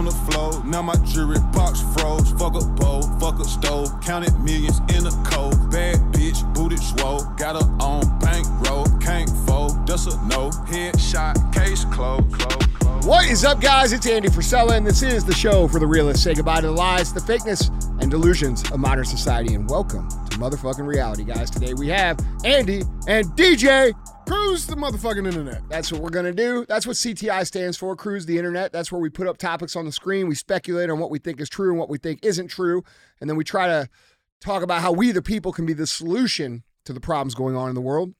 on the floor. Now my jewelry box froze. Fuck a bowl, fuck a stove. Counted millions in a cold. Bad bitch, booted swole. Got her on bankroll. Can't fold, that's a no. Headshot, case closed. What is up, guys? It's Andy Frisella, and this is the show for the realists. Say goodbye to the lies, the fakeness, and delusions of modern society, and welcome to motherfucking reality, guys. Today we have Andy and DJ Cruise the motherfucking internet. That's what we're going to do. That's what CTI stands for, Cruise the Internet. That's where we put up topics on the screen. We speculate on what we think is true and what we think isn't true, and then we try to talk about how we, the people, can be the solution to the problems going on in the world.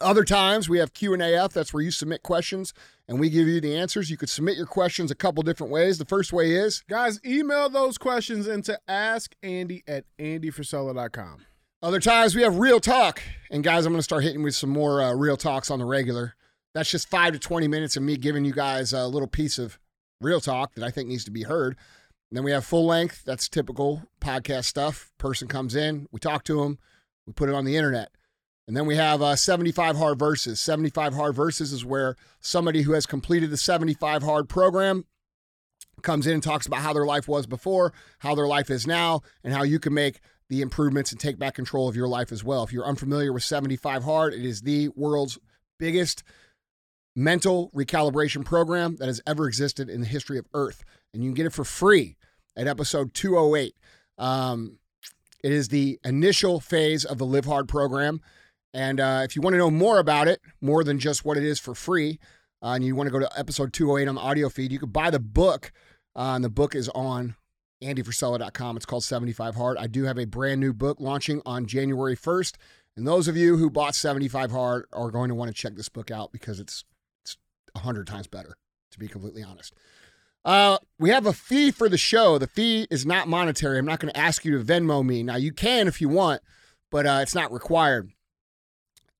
Other times, we have Q&AF. That's where you submit questions, and we give you the answers. You could submit your questions a couple different ways. The first way is... Guys, email those questions into askandy@andyfrisella.com. Other times, we have Real Talk. And, guys, I'm going to start hitting with some more Real Talks on the regular. That's just 5 to 20 minutes of me giving you guys a little piece of Real Talk that I think needs to be heard. And then we have Full Length. That's typical podcast stuff. Person comes in. We talk to them. We put it on the internet. And then we have 75 Hard Verses. 75 Hard Verses is where somebody who has completed the 75 Hard program comes in and talks about how their life was before, how their life is now, and how you can make the improvements and take back control of your life as well. If you're unfamiliar with 75 Hard, it is the world's biggest mental recalibration program that has ever existed in the history of Earth. And you can get it for free at episode 208. It is the initial phase of the Live Hard program. And if you want to know more about it, more than just what it is for free, and you want to go to episode 208 on the audio feed, you can buy the book, and the book is on andyfrisella.com. It's called 75 Hard. I do have a brand new book launching on January 1st, and those of you who bought 75 Hard are going to want to check this book out because it's 100 times better, to be completely honest. We have a fee for the show. The fee is not monetary. I'm not going to ask you to Venmo me. Now, you can if you want, but it's not required.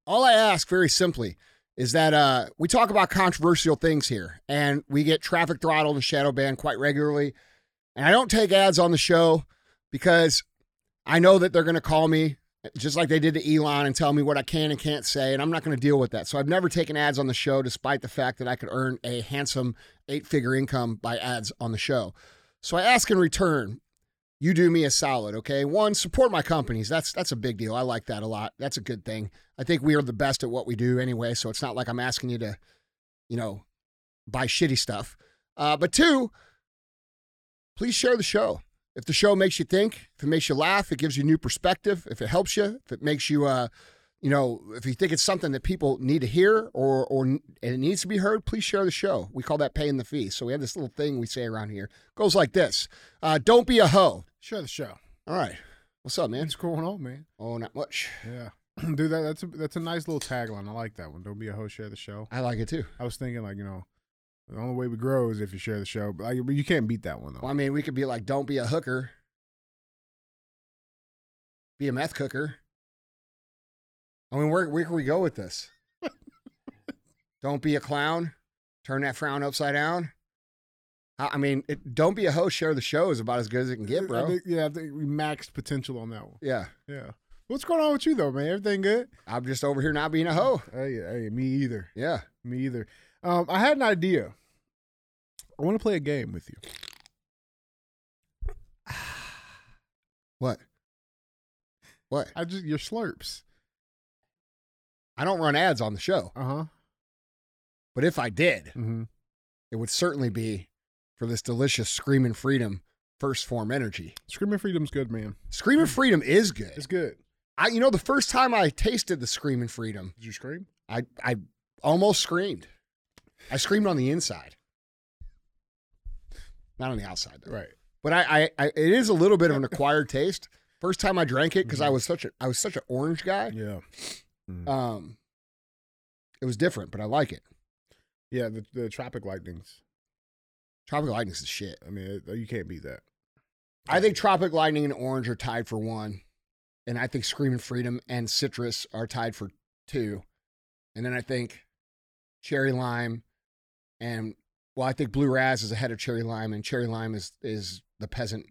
All I ask, very simply, is that we talk about controversial things here, and we get traffic throttled and shadow banned quite regularly. And I don't take ads on the show because I know that they're going to call me, just like they did to Elon, and tell me what I can and can't say, and I'm not going to deal with that. So I've never taken ads on the show, despite the fact that I could earn a handsome 8-figure income by ads on the show. So I ask in return, you do me a solid, okay? One, support my companies. That's a big deal. I like that a lot. That's a good thing. I think we are the best at what we do anyway, so it's not like I'm asking you to, you know, buy shitty stuff. But two, please share the show. If the show makes you think, if it makes you laugh, it gives you new perspective, if it helps you, if it makes you, you know, if you think it's something that people need to hear or and it needs to be heard, please share the show. We call that paying the fee. So we have this little thing we say around here. It goes like this. Don't be a hoe. Share the show. All right. What's up, man? What's going on, man? Oh, not much. Yeah. Dude, that's a nice little tagline. I like that one. Don't be a hoe, share the show. I like it, too. I was thinking, like, you know, the only way we grow is if you share the show. But, like, you can't beat that one, though. Well, I mean, we could be like, don't be a hooker. Be a meth cooker. I mean, where can we go with this? Don't be a clown. Turn that frown upside down. I mean, don't be a host. Share the show is about as good as it can get, bro. I think we maxed potential on that one. Yeah. Yeah. What's going on with you, though, man? Everything good? I'm just over here not being a hoe. Hey, me either. Yeah. Me either. I had an idea. I want to play a game with you. What? Your slurps. I don't run ads on the show. Uh-huh. But if I did, It would certainly be for this delicious Screamin' Freedom first form energy. Screamin' Freedom's good, man. Screamin' Freedom is good. It's good. You know, the first time I tasted the Screamin' Freedom. Did you scream? I almost screamed. I screamed on the inside. Not on the outside, though. Right. But it is a little bit of an acquired taste. First time I drank it, because I was such an orange guy. Yeah. Mm-hmm. It was different, but I like it. Yeah, the Tropic Lightnings. Tropic Lightnings is shit. I mean, you can't beat that. I think Tropic Lightning and orange are tied for one, and I think Screamin' Freedom and citrus are tied for two, and then I think Cherry Lime and I think Blue Raz is ahead of Cherry Lime, and Cherry Lime is the peasant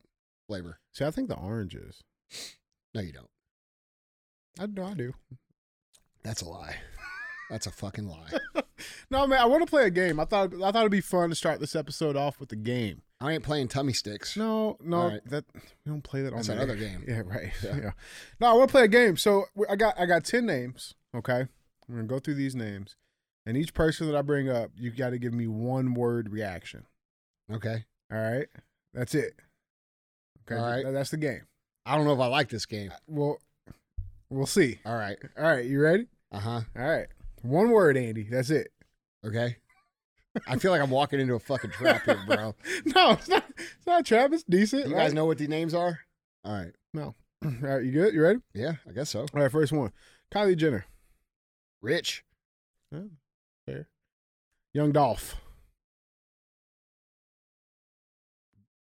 flavor. See, I think the orange is. No, you don't. I do. That's a lie. That's a fucking lie. No, man, I want to play a game. I thought it'd be fun to start this episode off with a game. I ain't playing Tummy Sticks. No, right. That we don't play that on. That's there. Another game. Yeah, right. Yeah. No, I want to play a game. So I got 10 names. Okay, I'm gonna go through these names, and each person that I bring up, you got to give me one word reaction. Okay. All right. That's it. Okay. All right. That's the game. I don't know if I like this game. Well, we'll see. All right. You ready? Uh-huh. All right. One word, Andy. That's it. Okay. I feel like I'm walking into a fucking trap here, bro. No, it's not a trap. It's decent. You guys know what the names are? All right. No. All right. You good? You ready? Yeah, I guess so. All right. First one. Kylie Jenner. Rich. Oh, fair. Young Dolph.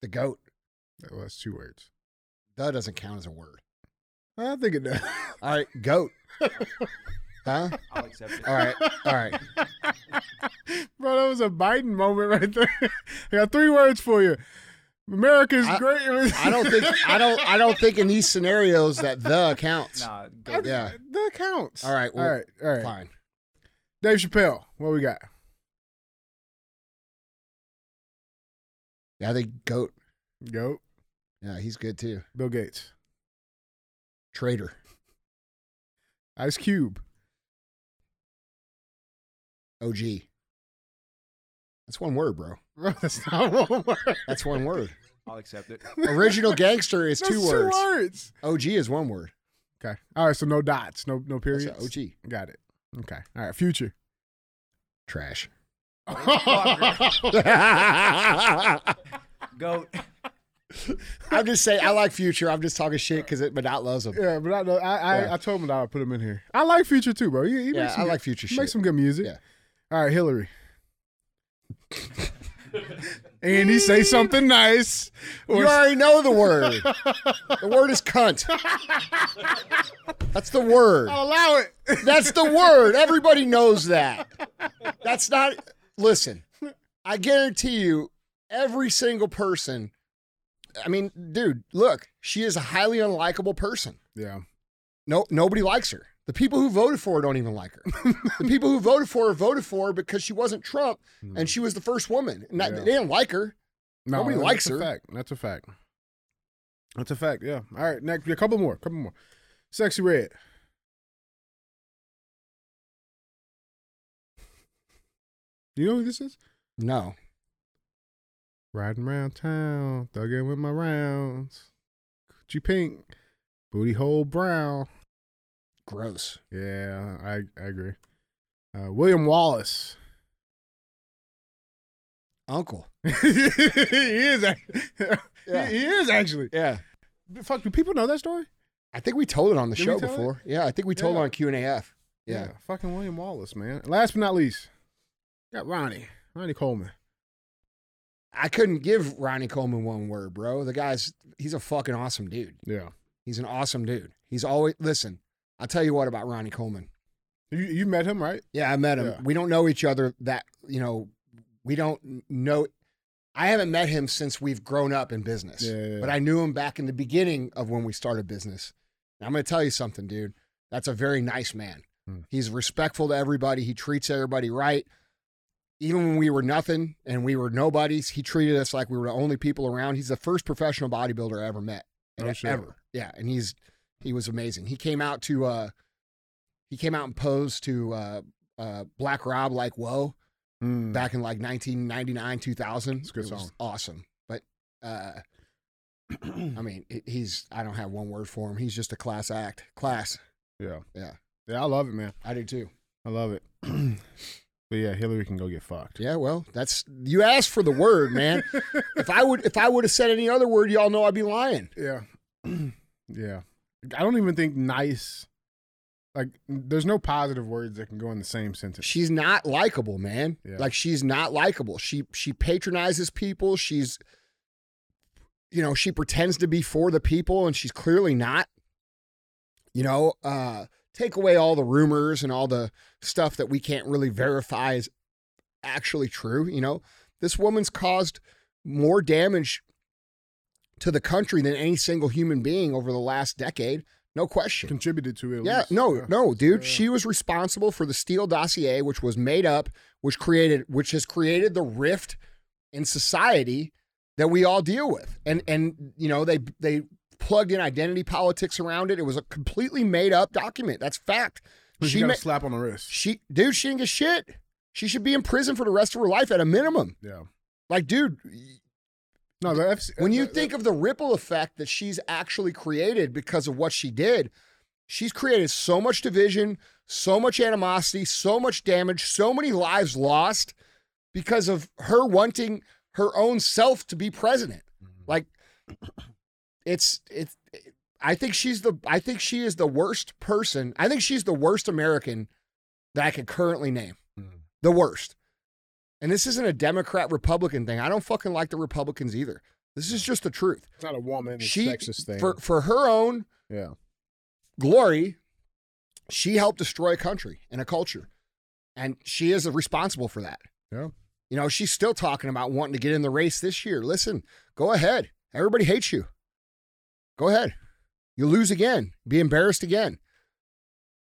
The GOAT. Well, that's two words. That doesn't count as a word. I think it does. All right, GOAT. Huh? I'll accept it. All right. Bro, that was a Biden moment right there. I got three words for you. America's great. I don't think in these scenarios that the counts. Nah, GOAT. Yeah. The counts. All right. Well, all right. Fine. Dave Chappelle, what we got? Yeah, I think GOAT. GOAT. Yeah, he's good too. Bill Gates. Traitor. Ice Cube. OG. That's one word, bro. That's not one word. That's one word. I'll accept it. Original gangster is two words. Two words. OG is one word. Okay. All right, so no dots, no periods. That's OG. Got it. Okay. All right, Future. Trash. Goat. I'm just saying I like Future. I'm just talking shit because Madat loves him. Yeah, but I told Madat I would put him in here. I like Future too, bro. Like Future shit. Makes some good music. Yeah. All right, Hillary. Andy, say something nice. You already know the word. The word is cunt. That's the word. I'll allow it. That's the word. Everybody knows that. That's not. Listen, I guarantee you, every single person. I mean, dude, look, she is a highly unlikable person. Yeah. No, nobody likes her. The people who voted for her don't even like her. The people who voted for her because she wasn't Trump and she was the first woman. And They didn't like her. No, nobody likes her. That's a fact. Yeah. All right. Next, a couple more. Sexy Red. You know who this is? No. Riding around town, thugging with my rounds. Coochie pink, booty hole brown. Gross. Yeah, I agree. William Wallace. Uncle. He is actually. Yeah. Fuck, do people know that story? I think we told it on the show before. Yeah, I think we told it on Q&AF. Yeah. Fucking William Wallace, man. Last but not least, got Ronnie Coleman. I couldn't give Ronnie Coleman one word, bro. The he's a fucking awesome dude. Yeah. He's an awesome dude. He's always, listen, I'll tell you what about Ronnie Coleman. You met him, right? Yeah, I met him. Yeah. We don't know each other I haven't met him since we've grown up in business. Yeah. But I knew him back in the beginning of when we started business. And I'm going to tell you something, dude. That's a very nice man. He's respectful to everybody. He treats everybody right. Even when we were nothing and we were nobodies, he treated us like we were the only people around. He's the first professional bodybuilder I ever met. Ever. Yeah. And he was amazing. He came out to and posed to Black Rob like Whoa back in like 1999, 2000. It's a good song. Awesome. But I mean, I don't have one word for him. He's just a class act. Class. Yeah. Yeah. Yeah, I love it, man. I do too. I love it. But yeah, Hillary can go get fucked. Yeah, well, you asked for the word, man. If I would have said any other word, y'all know I'd be lying. Yeah. Yeah. I don't even think nice. Like, there's no positive words that can go in the same sentence. She's not likable, man. Yeah. Like, she's not likable. She patronizes people. She's, she pretends to be for the people, and she's clearly not. Take away all the rumors and all the stuff that we can't really verify is actually true. This woman's caused more damage to the country than any single human being over the last decade. No question. Contributed to it. Yeah, no, dude. Yeah. She was responsible for the Steele dossier, which was made up which has created the rift in society that we all deal with. And you know, they plugged in identity politics around it. It was a completely made up document. That's fact. She got a slap on the wrist. She didn't get shit. She should be in prison for the rest of her life at a minimum. Yeah. Like, dude, no, when you think of the ripple effect that she's actually created because of what she did, she's created so much division, so much animosity, so much damage, so many lives lost because of her wanting her own self to be president. Like, I think she is the worst person. I think she's the worst American that I could currently name. Mm-hmm. The worst. And this isn't a Democrat Republican thing. I don't fucking like the Republicans either. This is just the truth. It's not a woman. It's a sexist thing. For her own glory, she helped destroy a country and a culture. And she is responsible for that. Yeah. You know, she's still talking about wanting to get in the race this year. Listen, go ahead. Everybody hates you. Go ahead. You lose again. Be embarrassed again.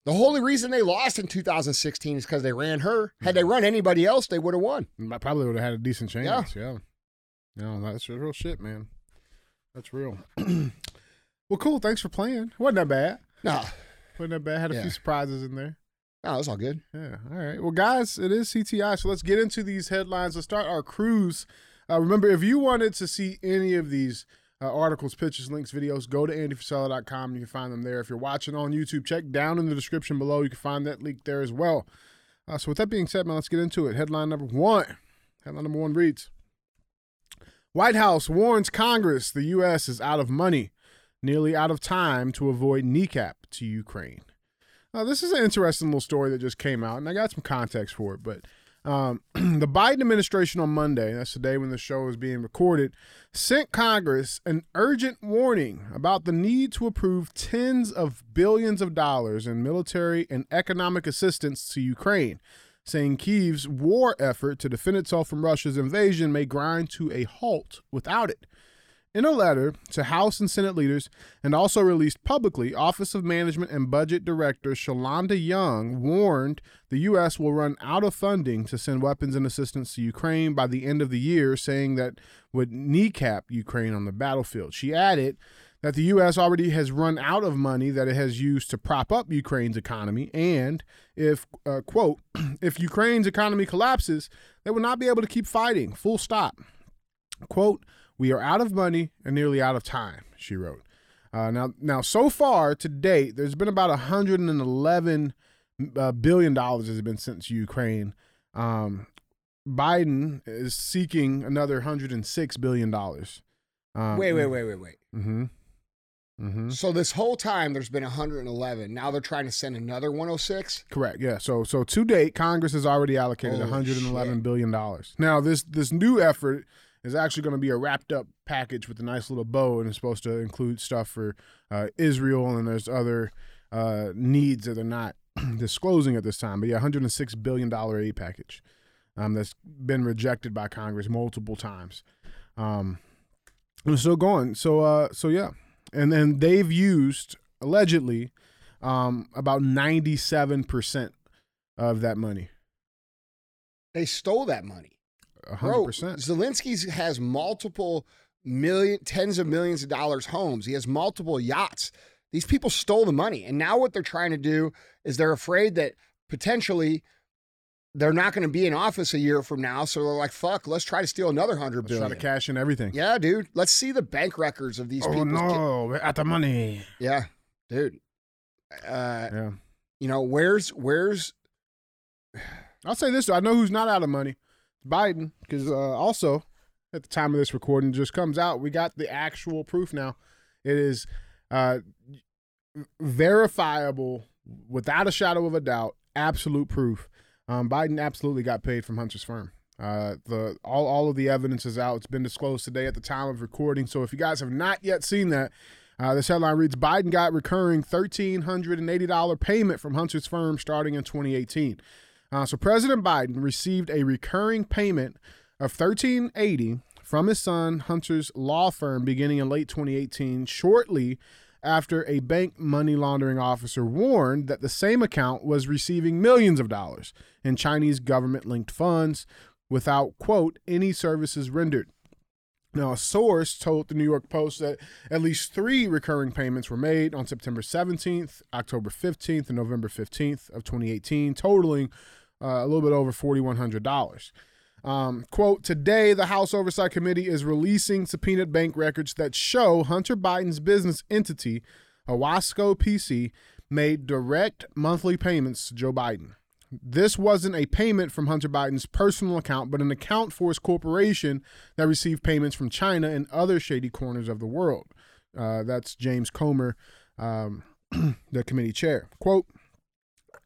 The only reason they lost in 2016 is because they ran her. Had they run anybody else, they would have won. Probably would have had a decent chance. Yeah. No, that's real shit, man. That's real. Well, cool. Thanks for playing. Wasn't that bad. No. Wasn't that bad. Had a few surprises in there. No, it's all good. Yeah. All right. Well, guys, it is CTI, so let's get into these headlines. Let's start our cruise. Remember, if you wanted to see any of these articles, pictures, links, videos, go to andyfrisella.com. You can find them there. If you're watching on YouTube, check down in the description below. You can find that link there as well. So with that being said, man, let's get into it. Headline number one reads, White House warns Congress the U.S. is out of money, nearly out of time to avoid kneecap to Ukraine. Now, this is an interesting little story that just came out, and I got some context for it, but the Biden administration on Monday, that's the day when the show is being recorded, sent Congress an urgent warning about the need to approve tens of billions of dollars in military and economic assistance to Ukraine, saying Kyiv's war effort to defend itself from Russia's invasion may grind to a halt without it. In a letter to House and Senate leaders, and also released publicly, Office of Management and Budget Director Shalonda Young warned the U.S. will run out of funding to send weapons and assistance to Ukraine by the end of the year, saying that would kneecap Ukraine on the battlefield. She added that the U.S. already has run out of money that it has used to prop up Ukraine's economy, and if, quote, if Ukraine's economy collapses, they will not be able to keep fighting, full stop. Quote, we are out of money and nearly out of time, she wrote. Now, so far to date, there's been about $111 billion that has been sent to Ukraine. Biden is seeking another $106 billion. Wait. Mm-hmm. Mm-hmm. So this whole time there's been 111. Now they're trying to send another 106. Correct. Yeah. So to date, Congress has already allocated $111 billion. Now this new effort is actually going to be a wrapped up package with a nice little bow, and it's supposed to include stuff for Israel, and there's other needs that they're not disclosing at this time. But yeah, $106 billion aid package that's been rejected by Congress multiple times. It's still going. So yeah. And then they've used, allegedly, about 97% of that money. They stole that money. 100%. Bro, Zelensky has multiple tens of millions of dollars homes. He has multiple yachts. These people stole the money. And now what they're trying to do is they're afraid that potentially they're not going to be in office a year from now, so they're like, fuck, let's try to steal another $100 billion. Let's try to cash in everything. Yeah, dude. Let's see the bank records of these people. Oh, no, we're out of money. Yeah, dude. Yeah. You know, where's... I'll say this, though. I know who's not out of money. Biden, because also, at the time of this recording, just comes out, we got the actual proof now. It is verifiable, without a shadow of a doubt, absolute proof. Biden absolutely got paid from Hunter's firm. All of the evidence is out. It's been disclosed today at the time of recording. So if you guys have not yet seen that, this headline reads, Biden got recurring $1,380 payment from Hunter's firm starting in 2018. So President Biden received a recurring payment of $1,380 from his son Hunter's law firm beginning in late 2018, shortly after a bank money laundering officer warned that the same account was receiving millions of dollars in Chinese government-linked funds without, quote, any services rendered. Now, a source told the New York Post that at least 3 recurring payments were made on September 17th, October 15th, and November 15th of 2018, totaling a little bit over $4,100. Quote, today, the House Oversight Committee is releasing subpoenaed bank records that show Hunter Biden's business entity, Owasco PC, made direct monthly payments to Joe Biden. This wasn't a payment from Hunter Biden's personal account, but an account for his corporation that received payments from China and other shady corners of the world. That's James Comer, the committee chair. Quote,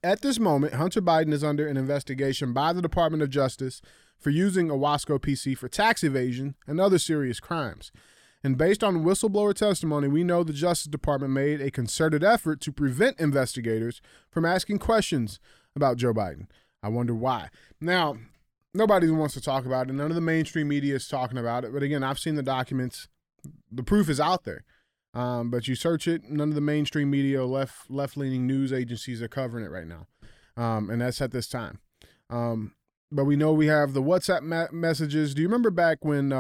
at this moment, Hunter Biden is under an investigation by the Department of Justice for using Owasco PC for tax evasion and other serious crimes. And based on whistleblower testimony, we know the Justice Department made a concerted effort to prevent investigators from asking questions about Joe Biden. I wonder why. Now, nobody wants to talk about it. None of the mainstream media is talking about it. But again, I've seen the documents. The proof is out there. But you search it, none of the mainstream media, left-leaning news agencies are covering it right now. And that's at this time. But we know we have the WhatsApp messages. Do you remember back when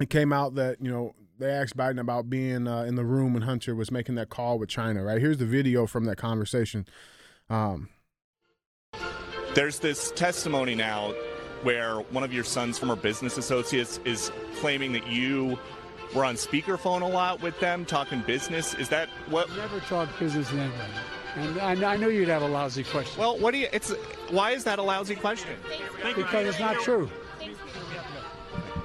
it came out that, you know, they asked Biden about being in the room when Hunter was making that call with China, right? Here's the video from that conversation. There's this testimony now where one of your sons, former business associates, is claiming that you were on speakerphone a lot with them, talking business. Is that what? Never talked business with anybody. And I know you'd have a lousy question. Well, what do you? It's why is that a lousy question? Because it's not true.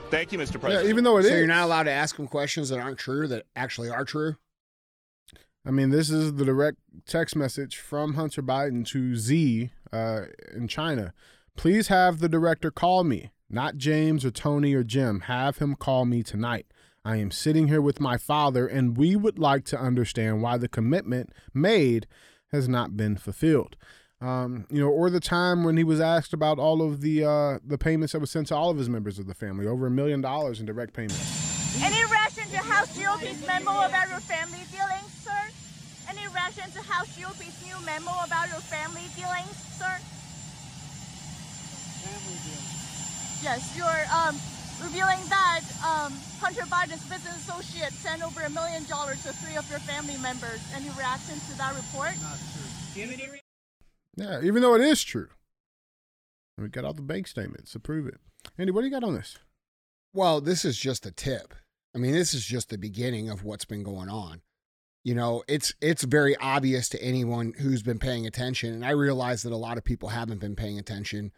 Thank you, Mr. President. Yeah, even though it is, so you're not allowed to ask them questions that aren't true, that actually are true. I mean, this is the direct text message from Hunter Biden to Z in China. Please have the director call me, not James or Tony or Jim. Have him call me tonight. I am sitting here with my father, and we would like to understand why the commitment made has not been fulfilled. You know, or the time when he was asked about all of the payments that were sent to all of his members of the family, over $1 million in direct payments. Any reaction to House GOP's memo about your family dealings, sir? Any reaction to House GOP's new memo about your family dealings, sir? Family dealings. Yes, you're revealing that Hunter Biden's business associate sent over $1 million to 3 of your family members. Any reaction to that report? Not true. Yeah, even though it is true. We got all the bank statements to prove it. Andy, what do you got on this? Well, this is just a tip. I mean, this is just the beginning of what's been going on. You know, it's very obvious to anyone who's been paying attention, and I realize that a lot of people haven't been paying attention,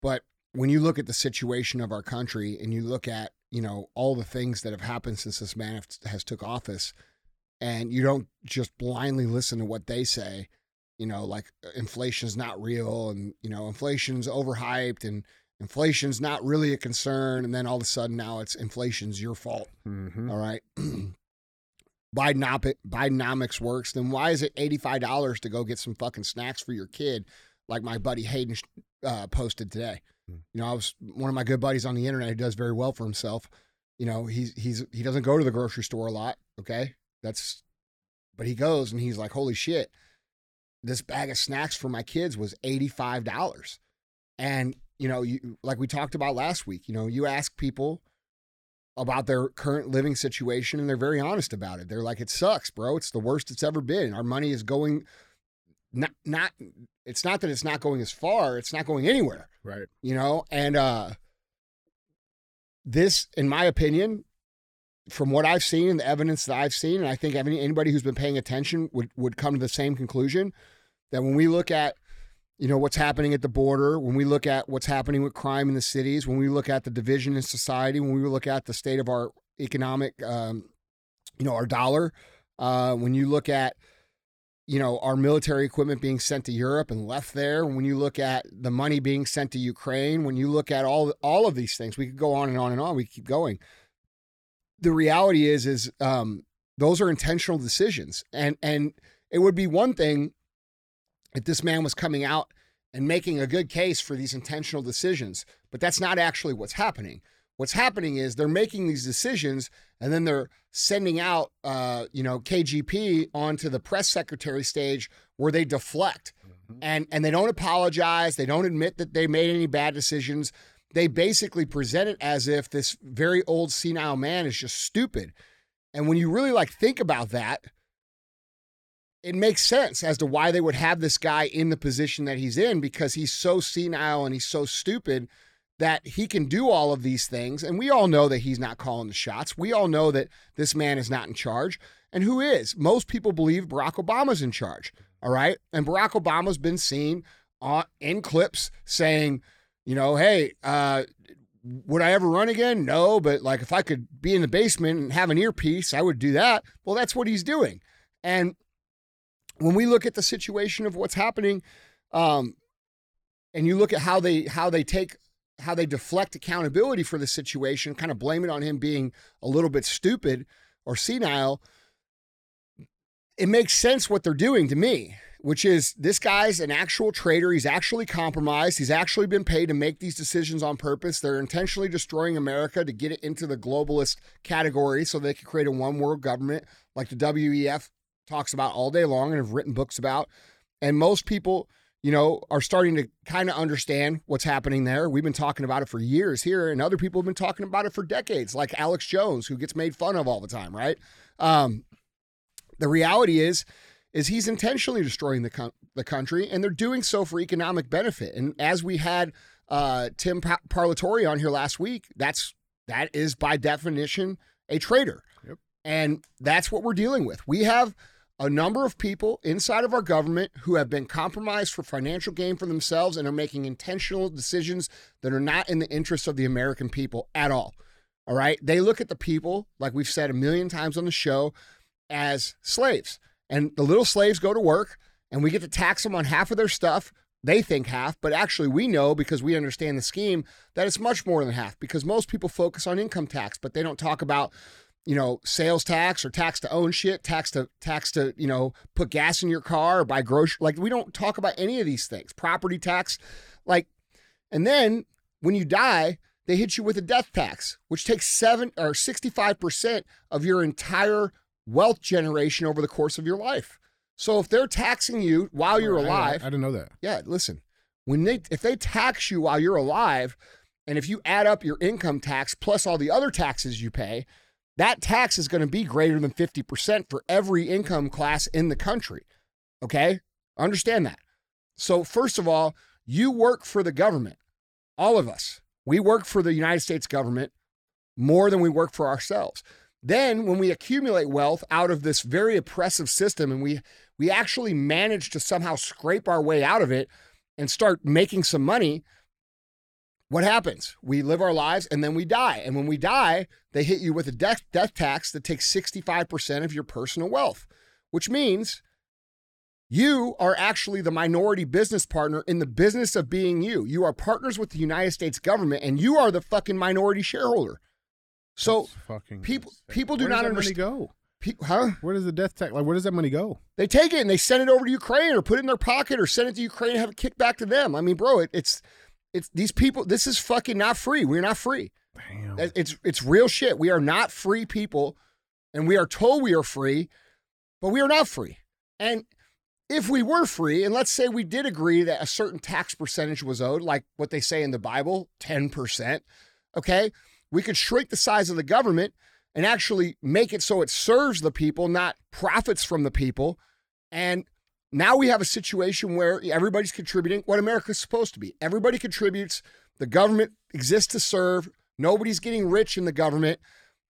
but when you look at the situation of our country and you look at, you know, all the things that have happened since this man has took office, and you don't just blindly listen to what they say, you know, like inflation's not real and, you know, inflation's overhyped and inflation's not really a concern. And then all of a sudden now it's inflation's your fault. Mm-hmm. All right. Bidenomics works. Then why is it $85 to go get some fucking snacks for your kid? Like my buddy Hayden posted today. You know, I was one of my good buddies on the internet who does very well for himself. You know, he doesn't go to the grocery store a lot. Okay. But he goes and he's like, holy shit, this bag of snacks for my kids was $85. And, you know, like we talked about last week, you know, you ask people about their current living situation and they're very honest about it. They're like, it sucks, bro. It's the worst it's ever been. Our money is going it's not that it's not going as far, it's not going anywhere. Right. You know, and this, in my opinion, from what I've seen and the evidence that I've seen, and I think anybody who's been paying attention would come to the same conclusion, that when we look at, you know, what's happening at the border, when we look at what's happening with crime in the cities, when we look at the division in society, when we look at the state of our economic, you know, our dollar, when you look at, you know, our military equipment being sent to Europe and left there, when you look at the money being sent to Ukraine, when you look at all of these things, we could go on and on and on. We keep going. The reality is those are intentional decisions. And it would be one thing if this man was coming out and making a good case for these intentional decisions, but that's not actually what's happening. What's happening is they're making these decisions, and then they're sending out, KGP onto the press secretary stage where they deflect. Mm-hmm. And they don't apologize. They don't admit that they made any bad decisions. They basically present it as if this very old senile man is just stupid. And when you really think about that, it makes sense as to why they would have this guy in the position that he's in, because he's so senile and he's so stupid that he can do all of these things. And we all know that he's not calling the shots. We all know that this man is not in charge. And who is? Most people believe Barack Obama's in charge. All right. And Barack Obama's been seen in clips saying, hey, would I ever run again? No, but if I could be in the basement and have an earpiece, I would do that. Well, that's what he's doing. And when we look at the situation of what's happening, and you look at how they deflect accountability for the situation, kind of blame it on him being a little bit stupid or senile, it makes sense what they're doing to me, which is this guy's an actual traitor. He's actually compromised. He's actually been paid to make these decisions on purpose. They're intentionally destroying America to get it into the globalist category so they can create a one world government like the WEF talks about all day long and have written books about. And most people, are starting to kind of understand what's happening there. We've been talking about it for years here, and other people have been talking about it for decades, like Alex Jones, who gets made fun of all the time, right? The reality is he's intentionally destroying the country, and they're doing so for economic benefit. And as we had Tim Parlatori on here last week, that is by definition a traitor. Yep. And that's what we're dealing with. We have a number of people inside of our government who have been compromised for financial gain for themselves and are making intentional decisions that are not in the interest of the American people at all. All right. They look at the people, like we've said a million times on the show, as slaves, and the little slaves go to work and we get to tax them on half of their stuff. They think half, but actually we know, because we understand the scheme, that it's much more than half, because most people focus on income tax, but they don't talk about, sales tax or tax to own shit, tax to, put gas in your car or buy groceries. We don't talk about any of these things, property tax, and then when you die, they hit you with a death tax, which takes 65% of your entire wealth generation over the course of your life. So if they're taxing you while you're alive, I didn't know that. Yeah, listen, if they tax you while you're alive, and if you add up your income tax plus all the other taxes you pay, that tax is going to be greater than 50% for every income class in the country. Okay, understand that. So first of all, you work for the government. All of us, we work for the United States government more than we work for ourselves. Then when we accumulate wealth out of this very oppressive system, and we actually manage to somehow scrape our way out of it and start making some money, what happens? We live our lives and then we die. And when we die, they hit you with a death tax that takes 65% of your personal wealth, which means you are actually the minority business partner in the business of being you. You are partners with the United States government, and you are the fucking minority shareholder. So people do not understand. Where does that money go? Where does the death tax? Where does that money go? They take it and they send it over to Ukraine, or put it in their pocket, or send it to Ukraine and have it kicked back to them. I mean, bro, it's these people. This is fucking not free. We're not free. Damn. It's real shit. We are not free people, and we are told we are free, but we are not free. And if we were free, and let's say we did agree that a certain tax percentage was owed, like what they say in the Bible, 10%. Okay. We could shrink the size of the government and actually make it so it serves the people, not profits from the people. And now we have a situation where everybody's contributing what America's supposed to be. Everybody contributes. The government exists to serve. Nobody's getting rich in the government.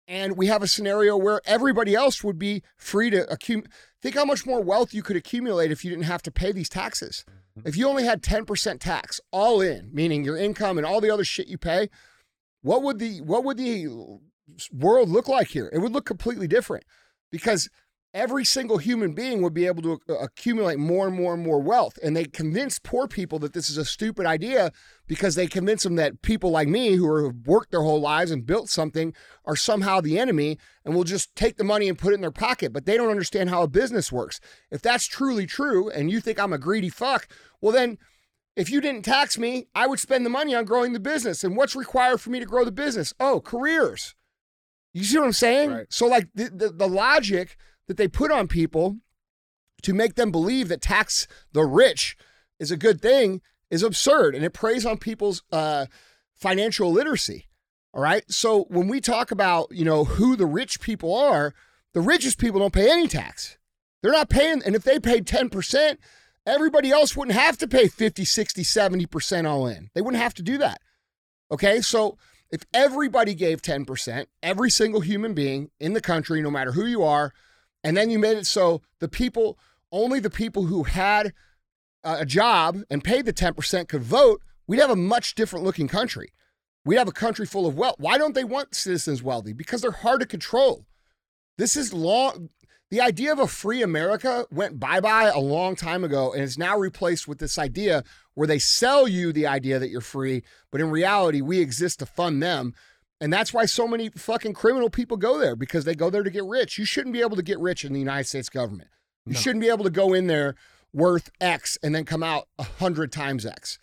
And we have a scenario where everybody else would be free to accumulate. Think how much more wealth you could accumulate if you didn't have to pay these taxes. If you only had 10% tax all in, meaning your income and all the other shit you pay, what would the world look like here? It would look completely different, because every single human being would be able to accumulate more and more and more wealth. And they convince poor people that this is a stupid idea, because they convince them that people like me, who have worked their whole lives and built something, are somehow the enemy and will just take the money and put it in their pocket. But they don't understand how a business works. If that's truly true, and you think I'm a greedy fuck, well then If you didn't tax me, I would spend the money on growing the business. And what's required for me to grow the business? Oh, careers. You see what I'm saying? Right. So like the logic that they put on people to make them believe that tax the rich is a good thing is absurd. And it preys on people's financial literacy. All right. So when we talk about, you know, who the rich people are, the richest people don't pay any tax. They're not paying. And if they paid 10%, everybody else wouldn't have to pay 50, 60, 70% all in. They wouldn't have to do that. Okay. So if everybody gave 10%, every single human being in the country, no matter who you are, and then you made it so the people, only the people who had a job and paid the 10% could vote, we'd have a much different looking country. We'd have a country full of wealth. Why don't they want citizens wealthy? Because they're hard to control. This is long. The idea of a free America went bye-bye a long time ago and is now replaced with this idea where they sell you the idea that you're free, but in reality, we exist to fund them. And that's why so many fucking criminal people go there, because they go there to get rich. You shouldn't be able to get rich in the United States government. You shouldn't be able to go in there worth X and then come out 100 times X.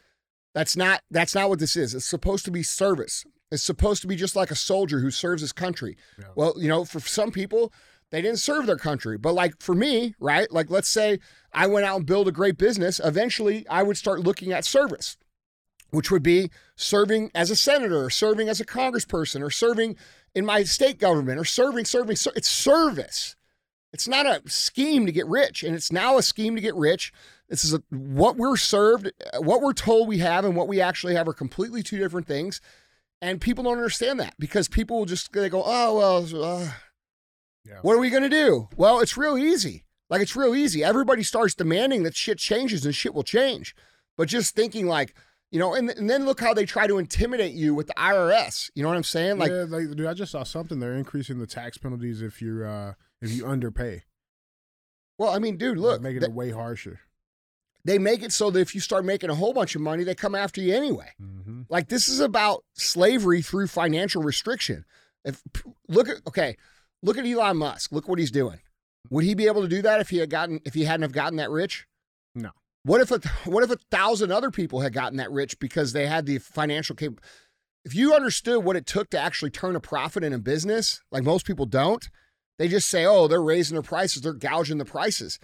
That's not what this is. It's supposed to be service. It's supposed to be just like a soldier who serves his country. Yeah. Well, you know, for some people, they didn't serve their country. But like for me, right? Like, let's say I went out and built a great business. Eventually, I would start looking at service, which would be serving as a senator or serving as a congressperson or serving in my state government or serving. It's service. It's not a scheme to get rich. And it's now a scheme to get rich. This is what we're served, what we're told we have and what we actually have are completely two different things. And people don't understand that because people will just go, what are we going to do? Well, it's real easy. Like, it's real easy. Everybody starts demanding that shit changes and shit will change. But just thinking like, you know, and then look how they try to intimidate you with the IRS. You know what I'm saying? Like, yeah, like dude, I just saw something. They're increasing the tax penalties if you underpay. Well, I mean, dude, look. They're making it way harsher. They make it so that if you start making a whole bunch of money, they come after you anyway. Mm-hmm. Like, this is about slavery through financial restriction. Look at Elon Musk. Look what he's doing. Would he be able to do that if he hadn't have gotten that rich? No. What if a 1,000 other people had gotten that rich because they had the financial capability? If you understood what it took to actually turn a profit in a business, like most people don't, they just say, oh, they're raising their prices, they're gouging the prices.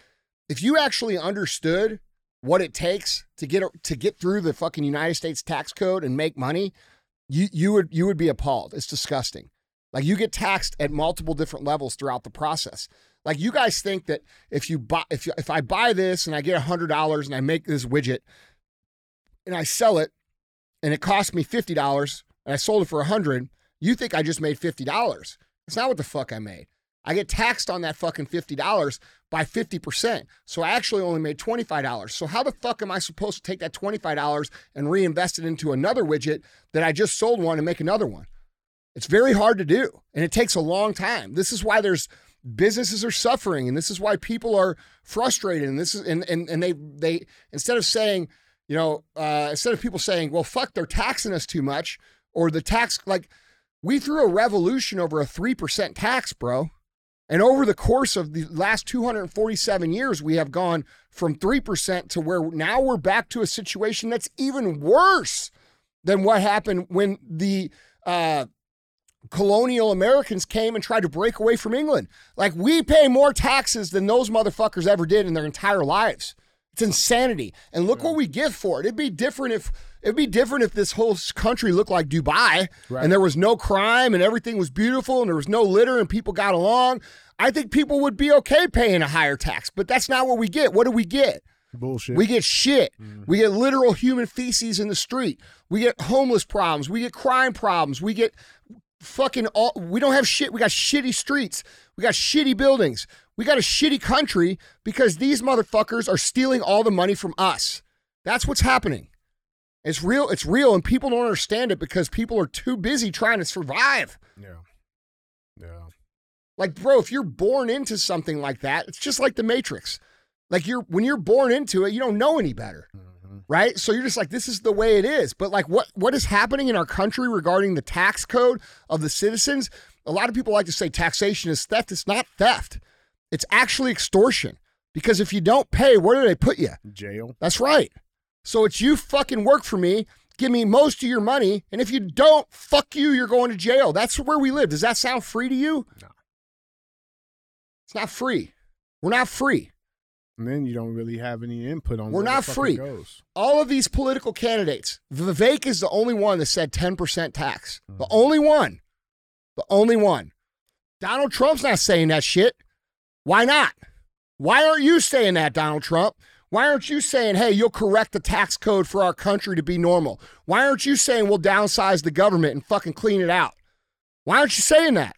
If you actually understood what it takes to get through the fucking United States tax code and make money, you would be appalled. It's disgusting. Like, you get taxed at multiple different levels throughout the process. Like, you guys think that if I buy this and I get $100 and I make this widget and I sell it and it cost me $50 and I sold it for $100, you think I just made $50. That's not what the fuck I made. I get taxed on that fucking $50 by 50%. So I actually only made $25. So how the fuck am I supposed to take that $25 and reinvest it into another widget that I just sold one and make another one? It's very hard to do. And it takes a long time. This is why businesses are suffering. And this is why people are frustrated. And this is, and they instead of saying, you know, instead of people saying, well, fuck, they're taxing us too much, or the tax, like, we threw a revolution over a 3% tax, bro. And over the course of the last 247 years, we have gone from 3% to where now we're back to a situation that's even worse than what happened when the colonial Americans came and tried to break away from England. Like, we pay more taxes than those motherfuckers ever did in their entire lives. It's insanity. And look what we give for it. It'd be different if this whole country looked like Dubai, right, and there was no crime and everything was beautiful and there was no litter and people got along. I think people would be okay paying a higher tax, but that's not what we get. What do we get? Bullshit. We get shit. Mm. We get literal human feces in the street. We get homeless problems. We get crime problems. We get we don't have shit. We got shitty streets. We got shitty buildings. We got a shitty country because these motherfuckers are stealing all the money from us. That's what's happening. It's real, and people don't understand it because people are too busy trying to survive. Yeah. Like, bro, if you're born into something like that, it's just like the Matrix. Like, when you're born into it, you don't know any better, right? So you're just like, this is the way it is. But like, what is happening in our country regarding the tax code of the citizens? A lot of people like to say taxation is theft. It's not theft. It's actually extortion, because if you don't pay, where do they put you? Jail. That's right. So it's you fucking work for me, give me most of your money, and if you don't, fuck you, you're going to jail. That's where we live. Does that sound free to you? No. It's not free. We're not free. And then you don't really have any input on where the fucking goes. We're not free. All of these political candidates, Vivek is the only one that said 10% tax. Mm-hmm. The only one. The only one. Donald Trump's not saying that shit. Why not? Why aren't you saying that, Donald Trump? Why aren't you saying, hey, you'll correct the tax code for our country to be normal? Why aren't you saying we'll downsize the government and fucking clean it out? Why aren't you saying that?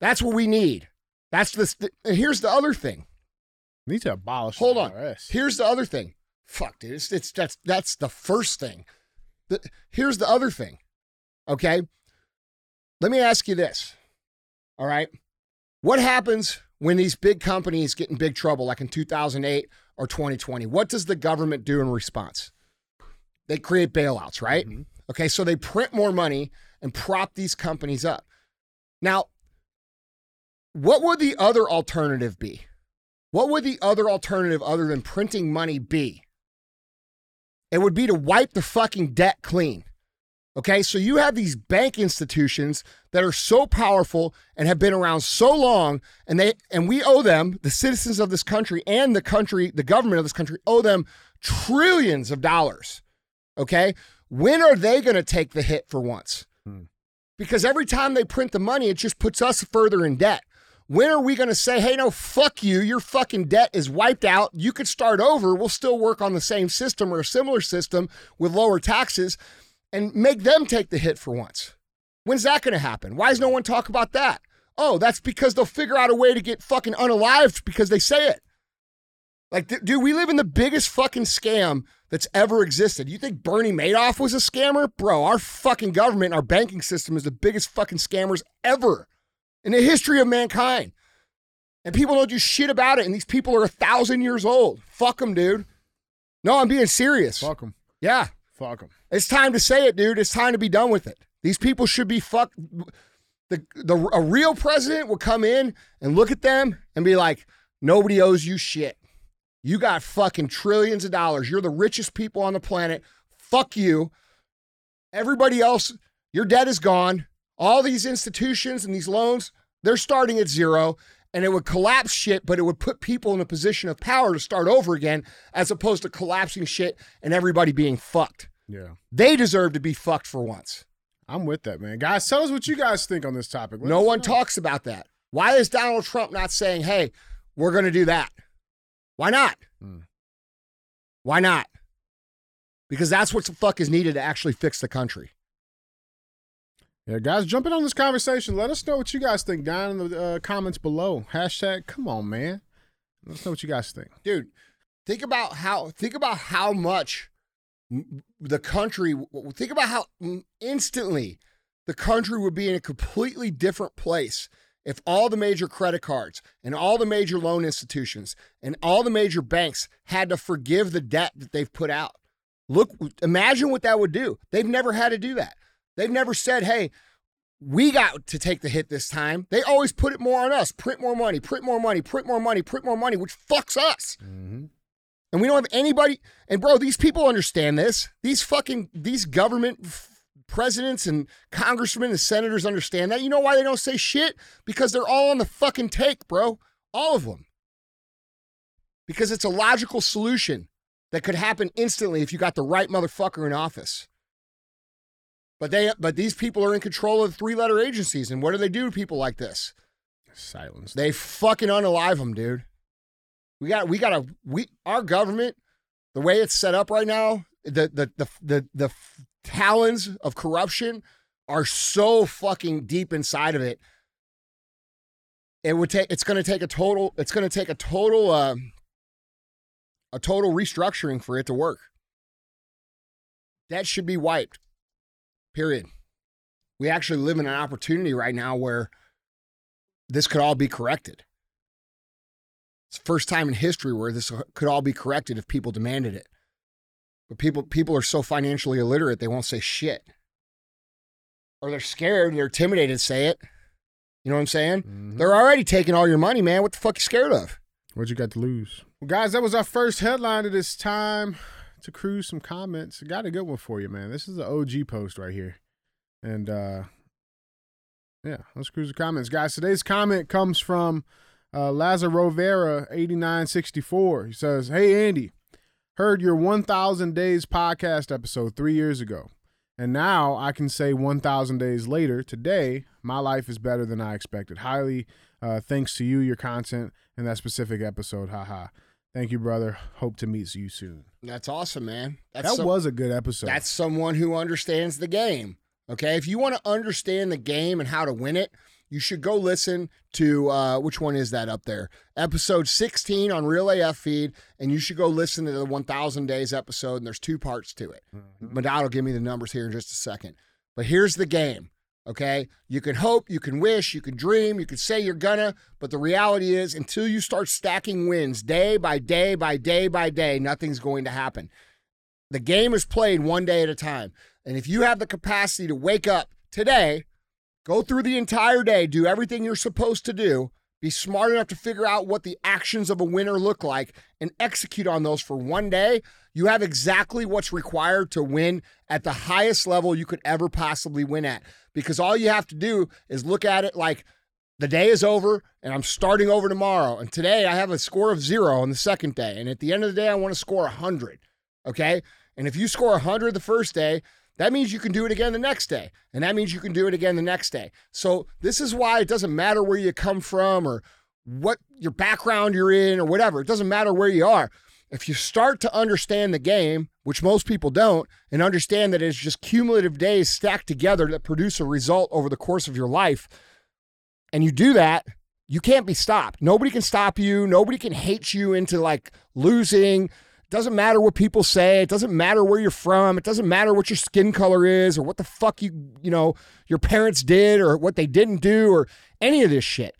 That's what we need. That's this. And here's the other thing. We need to abolish. Hold on. IRS. Here's the other thing. Fuck, dude. That's the first thing. Here's the other thing. Okay. Let me ask you this. All right. What happens when these big companies get in big trouble, like in 2008 or 2020? What does the government do in response? They create bailouts, right? Mm-hmm. Okay. So they print more money and prop these companies up. Now, what would the other alternative be? What would the other alternative other than printing money be? It would be to wipe the fucking debt clean. Okay, so you have these bank institutions that are so powerful and have been around so long, and we owe them, the citizens of this country and the country, the government of this country, owe them trillions of dollars. Okay, when are they going to take the hit for once? Because every time they print the money, it just puts us further in debt. When are we going to say, hey, no, fuck you, your fucking debt is wiped out, you could start over, we'll still work on the same system or a similar system with lower taxes and make them take the hit for once? When's that going to happen? Why is no one talking about that? Oh, that's because they'll figure out a way to get fucking unalived because they say it. Like, dude, we live in the biggest fucking scam that's ever existed. You think Bernie Madoff was a scammer? Bro, our fucking government, our banking system is the biggest fucking scammers ever in the history of mankind. And people don't do shit about it. And these people are 1,000 years old. Fuck them, dude. No, I'm being serious. Fuck them. Yeah. Fuck them. It's time to say it, dude. It's time to be done with it. These people should be fucked. A real president will come in and look at them and be like, nobody owes you shit. You got fucking trillions of dollars. You're the richest people on the planet. Fuck you. Everybody else, your debt is gone. All these institutions and these loans, they're starting at zero, and it would collapse shit, but it would put people in a position of power to start over again, as opposed to collapsing shit and everybody being fucked. Yeah. They deserve to be fucked for once. I'm with that, man. Guys, tell us what you guys think on this topic. No one talks about that. Why is Donald Trump not saying, hey, we're going to do that? Why not? Why not? Because that's what the fuck is needed to actually fix the country. Yeah, guys, jump in on this conversation. Let us know what you guys think down in the comments below. # come on, man. Let us know what you guys think. Dude, think about how much the country, think about how instantly the country would be in a completely different place if all the major credit cards and all the major loan institutions and all the major banks had to forgive the debt that they've put out. Look, imagine what that would do. They've never had to do that. They've never said, hey, we got to take the hit this time. They always put it more on us. Print more money, print more money, print more money, print more money, which fucks us. Mm-hmm. And we don't have anybody. And bro, these people understand this. These government presidents and congressmen and senators understand that. You know why they don't say shit? Because they're all on the fucking take, bro. All of them. Because it's a logical solution that could happen instantly if you got the right motherfucker in office. But these people are in control of 3-letter agencies, and what do they do to people like this? Silence. They fucking unalive them, dude. Our government, the way it's set up right now, the talons of corruption are so fucking deep inside of it. It's going to take a total restructuring for it to work. That should be wiped. Period. We actually live in an opportunity right now where this could all be corrected. It's the first time in history where this could all be corrected if people demanded it. But people are so financially illiterate, they won't say shit. Or they're scared, they're intimidated to say it. You know what I'm saying? Mm-hmm. They're already taking all your money, man. What the fuck are you scared of? What you got to lose? Well, guys, that was our first headline of this time. to Cruise some comments. Got a good one for you, man. This is the OG post right here. And yeah, let's cruise the comments, guys. Today's comment comes from Lazaro Vera 8964. He says, "Hey Andy, heard your 1,000 Days podcast episode 3 years ago. And now I can say 1,000 days later, today, my life is better than I expected. Highly thanks to you, your content, and that specific episode. Haha. Thank you, brother. Hope to meet you soon." That's awesome, man. That was a good episode. That's someone who understands the game. Okay? If you want to understand the game and how to win it, you should go listen to, which one is that up there? Episode 16 on Real AF feed, and you should go listen to the 1,000 Days episode, and there's two parts to it. Mm-hmm. Madad will give me the numbers here in just a second. But here's the game, okay? You can hope, you can wish, you can dream, you can say you're gonna, but the reality is until you start stacking wins day by day by day by day, nothing's going to happen. The game is played one day at a time, and if you have the capacity to wake up today, go through the entire day, do everything you're supposed to do, be smart enough to figure out what the actions of a winner look like and execute on those for one day, you have exactly what's required to win at the highest level you could ever possibly win at. Because all you have to do is look at it like the day is over and I'm starting over tomorrow. And today I have a score of 0 on the second day. And at the end of the day, I want to score 100, okay? And if you score 100 the first day, that means you can do it again the next day. And that means you can do it again the next day. So this is why it doesn't matter where you come from or what your background you're in or whatever. It doesn't matter where you are. If you start to understand the game, which most people don't, and understand that it's just cumulative days stacked together that produce a result over the course of your life, and you do that, you can't be stopped. Nobody can stop you. Nobody can hate you into like losing. Doesn't matter what people say. It doesn't matter where you're from. It doesn't matter what your skin color is or what the fuck you know, your parents did or what they didn't do or any of this shit.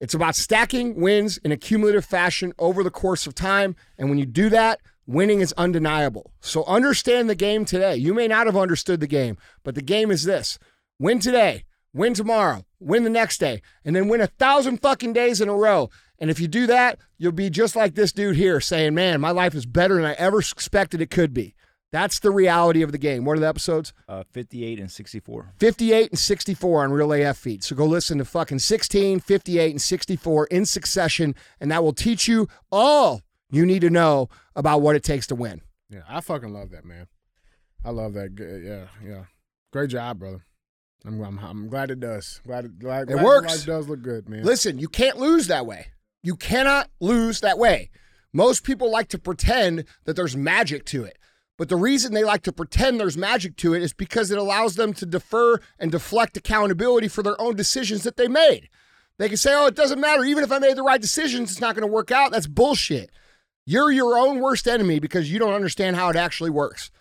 It's about stacking wins in a cumulative fashion over the course of time. And when you do that, winning is undeniable. So understand the game today. You may not have understood the game, but the game is this: win today, win tomorrow, win the next day, and then win 1,000 fucking days in a row. And if you do that, you'll be just like this dude here saying, man, my life is better than I ever expected it could be. That's the reality of the game. What are the episodes? 58 and 64. 58 and 64 on Real AF feed. So go listen to fucking 16, 58, and 64 in succession, and that will teach you all you need to know about what it takes to win. Yeah, I fucking love that, man. I love that. Yeah. Great job, brother. I'm glad it does. Glad it works. It does look good, man. Listen, you can't lose that way. You cannot lose that way. Most people like to pretend that there's magic to it. But the reason they like to pretend there's magic to it is because it allows them to defer and deflect accountability for their own decisions that they made. They can say, oh, it doesn't matter. Even if I made the right decisions, it's not going to work out. That's bullshit. You're your own worst enemy because you don't understand how it actually works.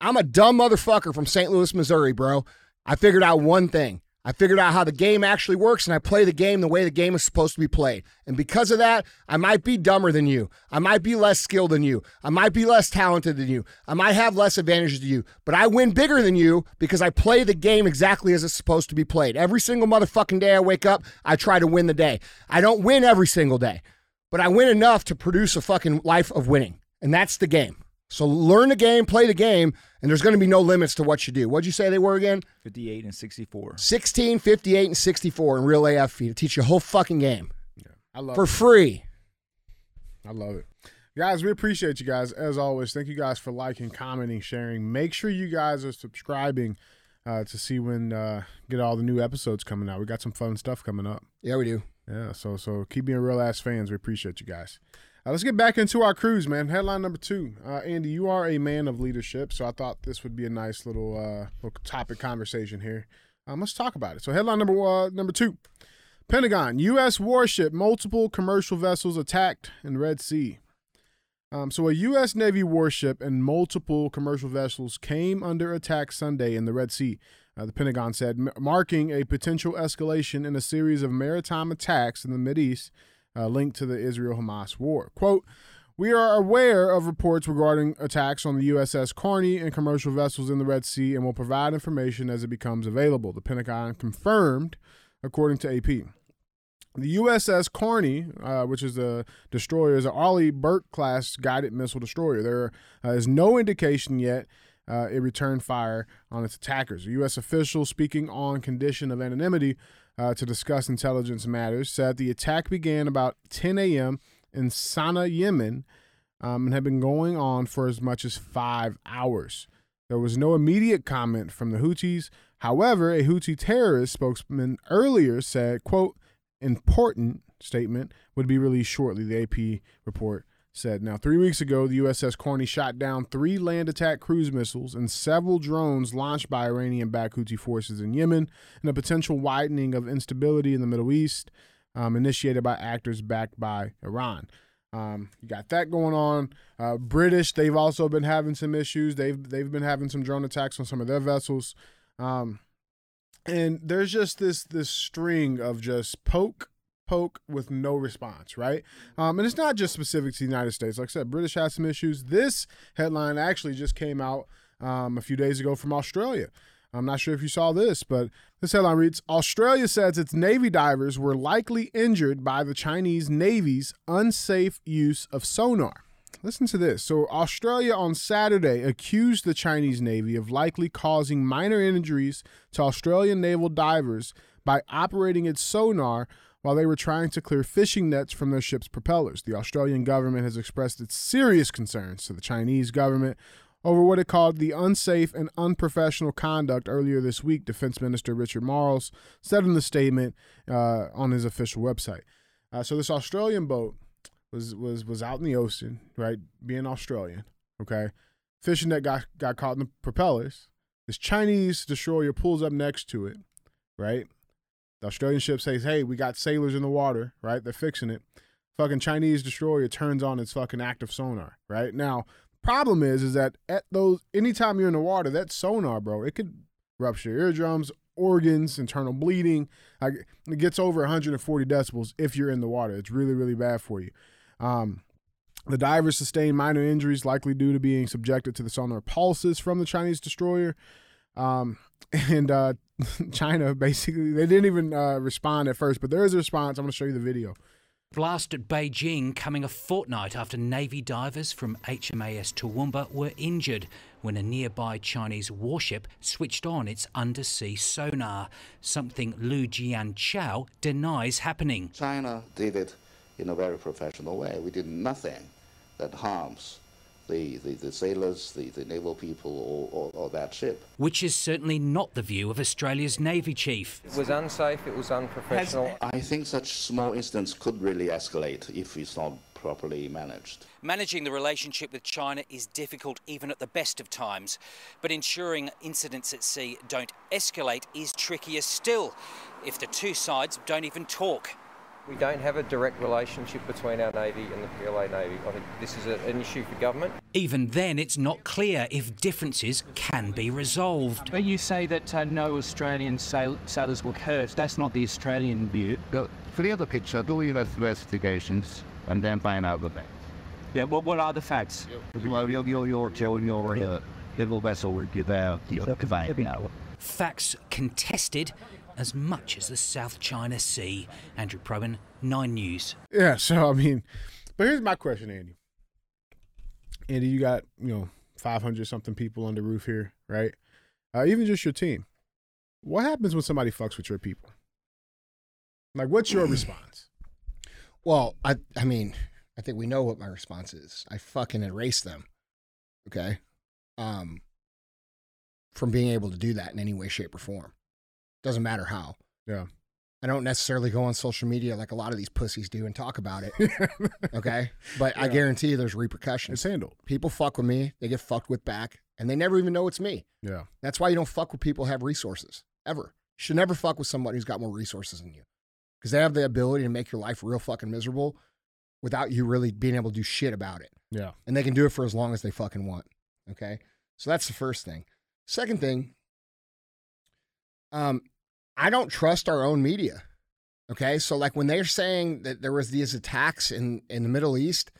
I'm a dumb motherfucker from St. Louis, Missouri, bro. I figured out one thing. I figured out how the game actually works, and I play the game the way the game is supposed to be played. And because of that, I might be dumber than you. I might be less skilled than you. I might be less talented than you. I might have less advantages than you. But I win bigger than you because I play the game exactly as it's supposed to be played. Every single motherfucking day I wake up, I try to win the day. I don't win every single day, but I win enough to produce a fucking life of winning. And that's the game. So learn the game, play the game, and there's going to be no limits to what you do. What'd you say they were again? 58 and 64. 16, 58, and 64 in Real AF feed to teach you a whole fucking game. Yeah, I love it. For free. I love it. Guys, we appreciate you guys. As always, thank you guys for liking, commenting, sharing. Make sure you guys are subscribing to see when get all the new episodes coming out. We got some fun stuff coming up. Yeah, we do. Yeah, so keep being real ass fans. We appreciate you guys. Let's get back into our cruise, man. Headline number 2. Andy, you are a man of leadership, so I thought this would be a nice little topic conversation here. Let's talk about it. So headline number 2. Pentagon, U.S. warship, multiple commercial vessels attacked in Red Sea. So a U.S. Navy warship and multiple commercial vessels came under attack Sunday in the Red Sea, the Pentagon said, marking a potential escalation in a series of maritime attacks in the Mideast, linked to the Israel-Hamas war. Quote, "We are aware of reports regarding attacks on the USS Carney and commercial vessels in the Red Sea and will provide information as it becomes available," the Pentagon confirmed, according to AP. The USS Carney, which is a destroyer, is an Ollie Burt-class guided missile destroyer. There is no indication yet it returned fire on its attackers. A U.S. official speaking on condition of anonymity to discuss intelligence matters said the attack began about 10 a.m. in Sana'a, Yemen, and had been going on for as much as 5 hours. There was no immediate comment from the Houthis. However, a Houthi terrorist spokesman earlier said, quote, important statement would be released shortly, the AP report said. Now, 3 weeks ago, the USS Carney shot down 3 land attack cruise missiles and several drones launched by Iranian-backed Houthi forces in Yemen, and a potential widening of instability in the Middle East initiated by actors backed by Iran. You got that going on. British, they've also been having some issues. They've been having some drone attacks on some of their vessels. And there's just this string of just poke with no response, right? And it's not just specific to the United States. Like I said, British has some issues. This headline actually just came out a few days ago from Australia. I'm not sure if you saw this, but this headline reads, Australia says its Navy divers were likely injured by the Chinese Navy's unsafe use of sonar. Listen to this. So Australia on Saturday accused the Chinese Navy of likely causing minor injuries to Australian naval divers by operating its sonar while they were trying to clear fishing nets from their ship's propellers. The Australian government has expressed its serious concerns to the Chinese government over what it called the unsafe and unprofessional conduct earlier this week, Defense Minister Richard Marles said in the statement on his official website. So this Australian boat was out in the ocean, right, being Australian, okay? Fishing net got caught in the propellers. This Chinese destroyer pulls up next to it, right? The Australian ship says, hey, we got sailors in the water, right? They're fixing it. Fucking Chinese destroyer turns on its fucking active sonar, right? Now, problem is that anytime you're in the water, that sonar, bro, it could rupture your eardrums, organs, internal bleeding. It gets over 140 decibels if you're in the water. It's really, really bad for you. The divers sustained minor injuries likely due to being subjected to the sonar pulses from the Chinese destroyer. And China, basically, they didn't even respond at first, but there is a response. I'm going to show you the video. Blast at Beijing coming a fortnight after Navy divers from HMAS Toowoomba were injured when a nearby Chinese warship switched on its undersea sonar, something Liu Jianchao denies happening. China did it in a very professional way. We did nothing that harms the sailors, the naval people, or that ship. Which is certainly not the view of Australia's Navy chief. It was unsafe, it was unprofessional. I think such small incidents could really escalate if it's not properly managed. Managing the relationship with China is difficult even at the best of times, but ensuring incidents at sea don't escalate is trickier still if the two sides don't even talk. We don't have a direct relationship between our Navy and the PLA Navy. I think this is an issue for government. Even then, it's not clear if differences can be resolved. But you say that no Australian sailors were hurt. That's not the Australian view. Go, clear the picture, do your investigations, and then find out the facts. Yeah, well, what are the facts? Your little vessel will give out your conveyor. Facts contested as much as the South China Sea. Andrew Proben, 9 News. Yeah, so, I mean, but here's my question, Andy. Andy, you got, 500-something people under roof here, right? Even just your team. What happens when somebody fucks with your people? Like, what's your response? Well, I think we know what my response is. I fucking erase them, okay? From being able to do that in any way, shape, or form. Doesn't matter how. Yeah. I don't necessarily go on social media like a lot of these pussies do and talk about it. Okay? But yeah. I guarantee you there's repercussions. It's handled. People fuck with me. They get fucked with back. And they never even know it's me. Yeah. That's why you don't fuck with people who have resources. Ever. You should never fuck with somebody who's got more resources than you. Because they have the ability to make your life real fucking miserable without you really being able to do shit about it. Yeah. And they can do it for as long as they fucking want. Okay? So that's the first thing. Second thing, I don't trust our own media, okay? So, like, when they're saying that there was these attacks in the Middle East,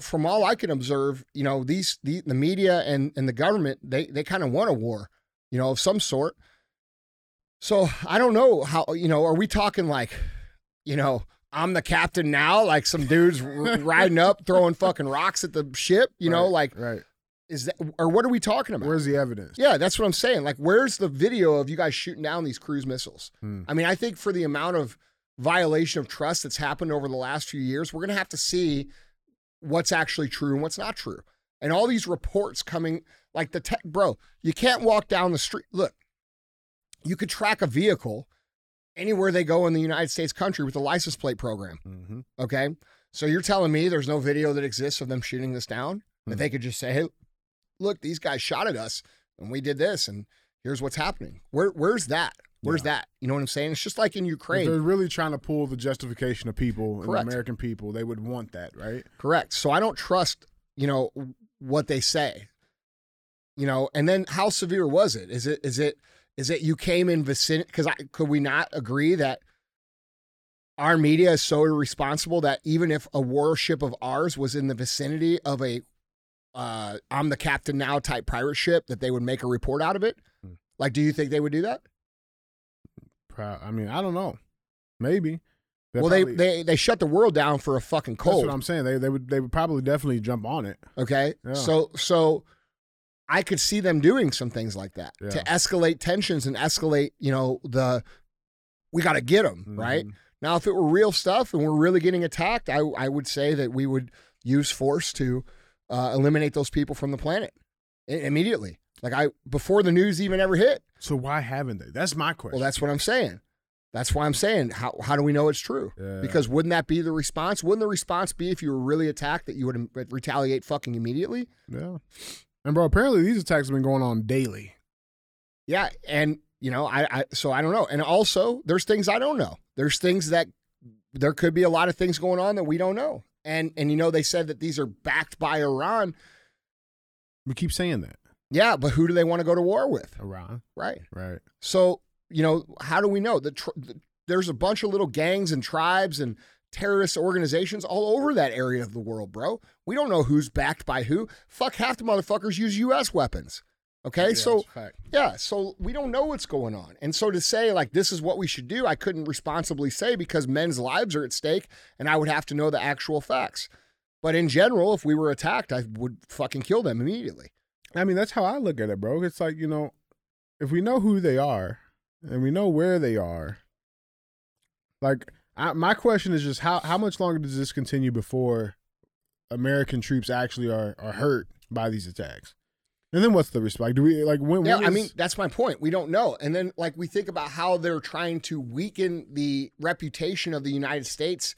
from all I can observe, the media and the government, they kind of want a war, of some sort. So I don't know how, are we talking like, you know, I'm the captain now, like some dudes riding up, throwing fucking rocks at the ship, you know, like, right. Is that, or what are we talking about? Where's the evidence? Yeah, that's what I'm saying. Like, where's the video of you guys shooting down these cruise missiles? Hmm. I mean, I think for the amount of violation of trust that's happened over the last few years, we're going to have to see what's actually true and what's not true. And all these reports coming, like the tech, bro, you can't walk down the street. Look, you could track a vehicle anywhere they go in the United States country with a license plate program. Mm-hmm. Okay. So you're telling me there's no video that exists of them shooting this down, that they could just say, hey, look, these guys shot at us and we did this and here's what's happening. Where's that? Where's that? You know what I'm saying? It's just like in Ukraine. If they're really trying to pull the justification of people, and the American people, they would want that, right? Correct. So I don't trust, you know, what they say, you know, and then how severe was it? Is it you came in vicinity? Because could we not agree that our media is so irresponsible that even if a warship of ours was in the vicinity of a I'm the captain now type pirate ship, that they would make a report out of it? Like, do you think they would do that? I mean, I don't know. Maybe. They shut the world down for a fucking cold. That's what I'm saying. They would probably definitely jump on it. Okay. Yeah. So I could see them doing some things like that to escalate tensions and escalate, you know, we got to get them, right? Now, if it were real stuff and we're really getting attacked, I would say that we would use force to eliminate those people from the planet immediately. Like before the news even ever hit. So why haven't they? That's my question. Well, that's what I'm saying. That's why I'm saying, how do we know it's true? Yeah. Because wouldn't that be the response? Wouldn't the response be if you were really attacked that you would retaliate fucking immediately? Yeah. And bro, apparently these attacks have been going on daily. Yeah, and you know, so I don't know. And also, there's things I don't know. There's things that there could be a lot of things going on that we don't know. And you know, they said that these are backed by Iran. We keep saying that. Yeah, but who do they want to go to war with? Iran. Right. Right. So, you know, how do we know? There's a bunch of little gangs and tribes and terrorist organizations all over that area of the world, bro. We don't know who's backed by who. Fuck, half the motherfuckers use U.S. weapons. Okay? Yeah, so, yeah, so we don't know what's going on. And so to say, like, this is what we should do, I couldn't responsibly say because men's lives are at stake and I would have to know the actual facts. But in general, if we were attacked, I would fucking kill them immediately. I mean, that's how I look at it, bro. It's like, you know, if we know who they are and we know where they are, like, my question is just how much longer does this continue before American troops actually are hurt by these attacks? And then what's the response? Do we, like, when? Yeah, I mean, that's my point. We don't know. And then, like, we think about how they're trying to weaken the reputation of the United States.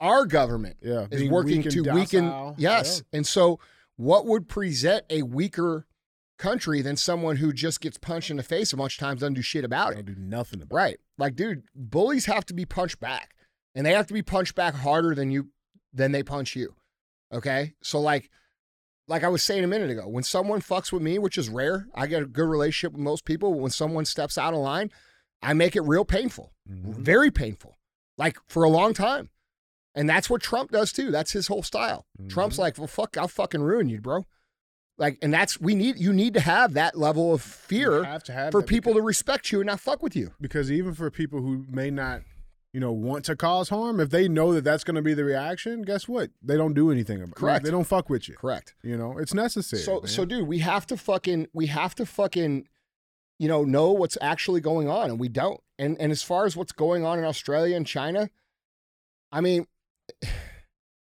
Our government is working to weaken. Yes. Yeah. And so, what would present a weaker country than someone who just gets punched in the face a bunch of times, doesn't do shit about it? Don't do nothing about it. Right. Like, dude, bullies have to be punched back. And they have to be punched back harder than they punch you. Okay? So, like I was saying a minute ago, when someone fucks with me, which is rare, I get a good relationship with most people. When someone steps out of line, I make it real painful. Mm-hmm. Very painful. Like, for a long time. And that's what Trump does too. That's his whole style. Mm-hmm. Trump's like, well, fuck, I'll fucking ruin you, bro. Like, and that's, you need to have that level of fear for people to respect you and not fuck with you. Because even for people who may not, you know, want to cause harm, if they know that that's going to be the reaction, guess what? They don't do anything about it. Correct. Like, they don't fuck with you. Correct. You know, it's necessary. So dude, we have to fucking, you know what's actually going on, and we don't. And as far as what's going on in Australia and China, I mean,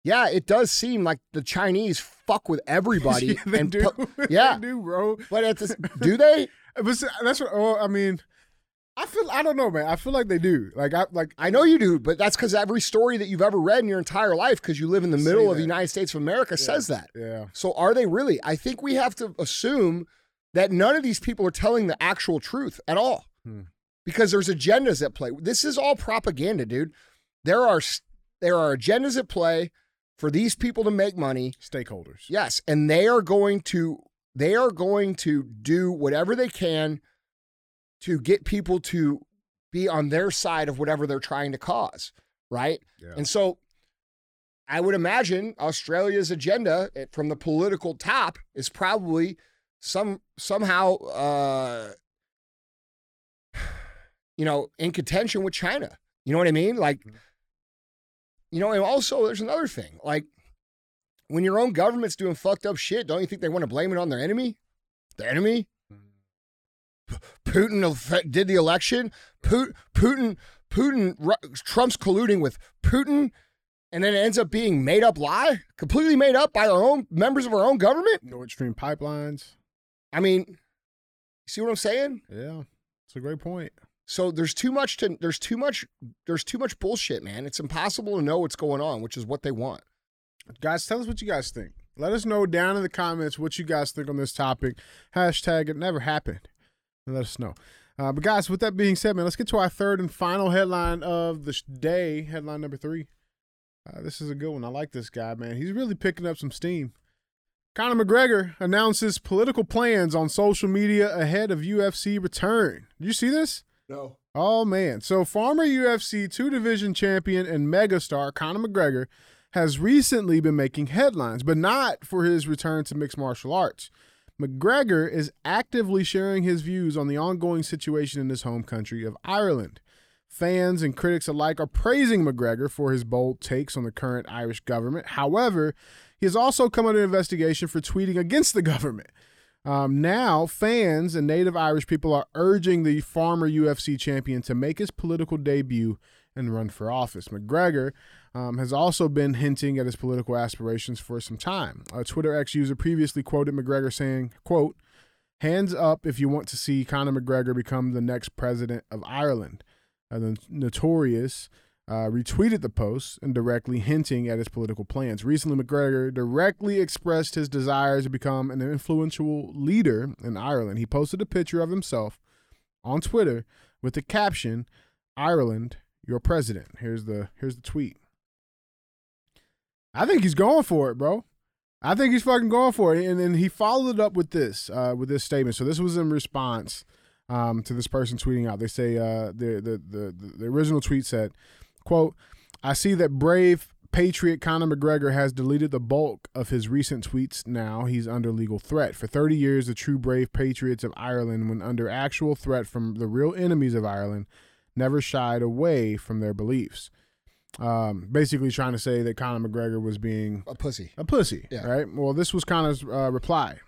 yeah, it does seem like the Chinese fuck with everybody. Yeah, they do. Yeah, they do, bro. But do they? But that's what. Oh, I mean, I don't know, man. I feel like they do. I know you do, but that's because every story that you've ever read in your entire life, because you live in the middle of the United States of America, says that. Yeah. So are they really? I think we have to assume that none of these people are telling the actual truth at all, because there's agendas at play. This is all propaganda, dude. There are agendas at play for these people to make money. Stakeholders. Yes, and they are going to do whatever they can to get people to be on their side of whatever they're trying to cause, right? Yeah. And so I would imagine Australia's agenda from the political top is probably somehow in contention with China. You know what I mean? Like, You know, and also there's another thing. Like, when your own government's doing fucked up shit, don't you think they want to blame it on their enemy? The enemy? Putin did the election. Putin, Trump's colluding with Putin, and then it ends up being made up lie, completely made up by our own members of our own government. Nord Stream pipelines. I mean, see what I'm saying? Yeah, it's a great point. So there's too much bullshit, man. It's impossible to know what's going on, which is what they want. Guys, tell us what you guys think. Let us know down in the comments what you guys think on this topic. Hashtag it never happened. Let us know. But guys, with that being said, man, let's get to our third and final headline of the day. Headline number 3. This is a good one. I like this guy, man. He's really picking up some steam. Conor McGregor announces political plans on social media ahead of UFC return. Did you see this? No. Oh, man. So former UFC 2-division champion and megastar Conor McGregor has recently been making headlines, but not for his return to mixed martial arts. McGregor is actively sharing his views on the ongoing situation in his home country of Ireland. Fans and critics alike are praising McGregor for his bold takes on the current Irish government. However, he has also come under investigation for tweeting against the government. Now, fans and native Irish people are urging the former UFC champion to make his political debut and run for office. McGregor has also been hinting at his political aspirations for some time. A Twitter X user previously quoted McGregor saying, quote, "Hands up if you want to see Conor McGregor become the next president of Ireland." The Notorious retweeted the post and directly hinting at his political plans. Recently, McGregor directly expressed his desire to become an influential leader in Ireland. He posted a picture of himself on Twitter with the caption, "Ireland, your president." Here's the tweet. I think he's going for it, bro. I think he's fucking going for it. And then he followed up with this statement. So this was in response to this person tweeting out. They say the original tweet said, quote, "I see that brave patriot Conor McGregor has deleted the bulk of his recent tweets. Now he's under legal threat. For 30 years, the true brave patriots of Ireland, when under actual threat from the real enemies of Ireland, never shied away from their beliefs." Basically trying to say that Conor McGregor was being a pussy, yeah. Right? Well, this was Conor's reply.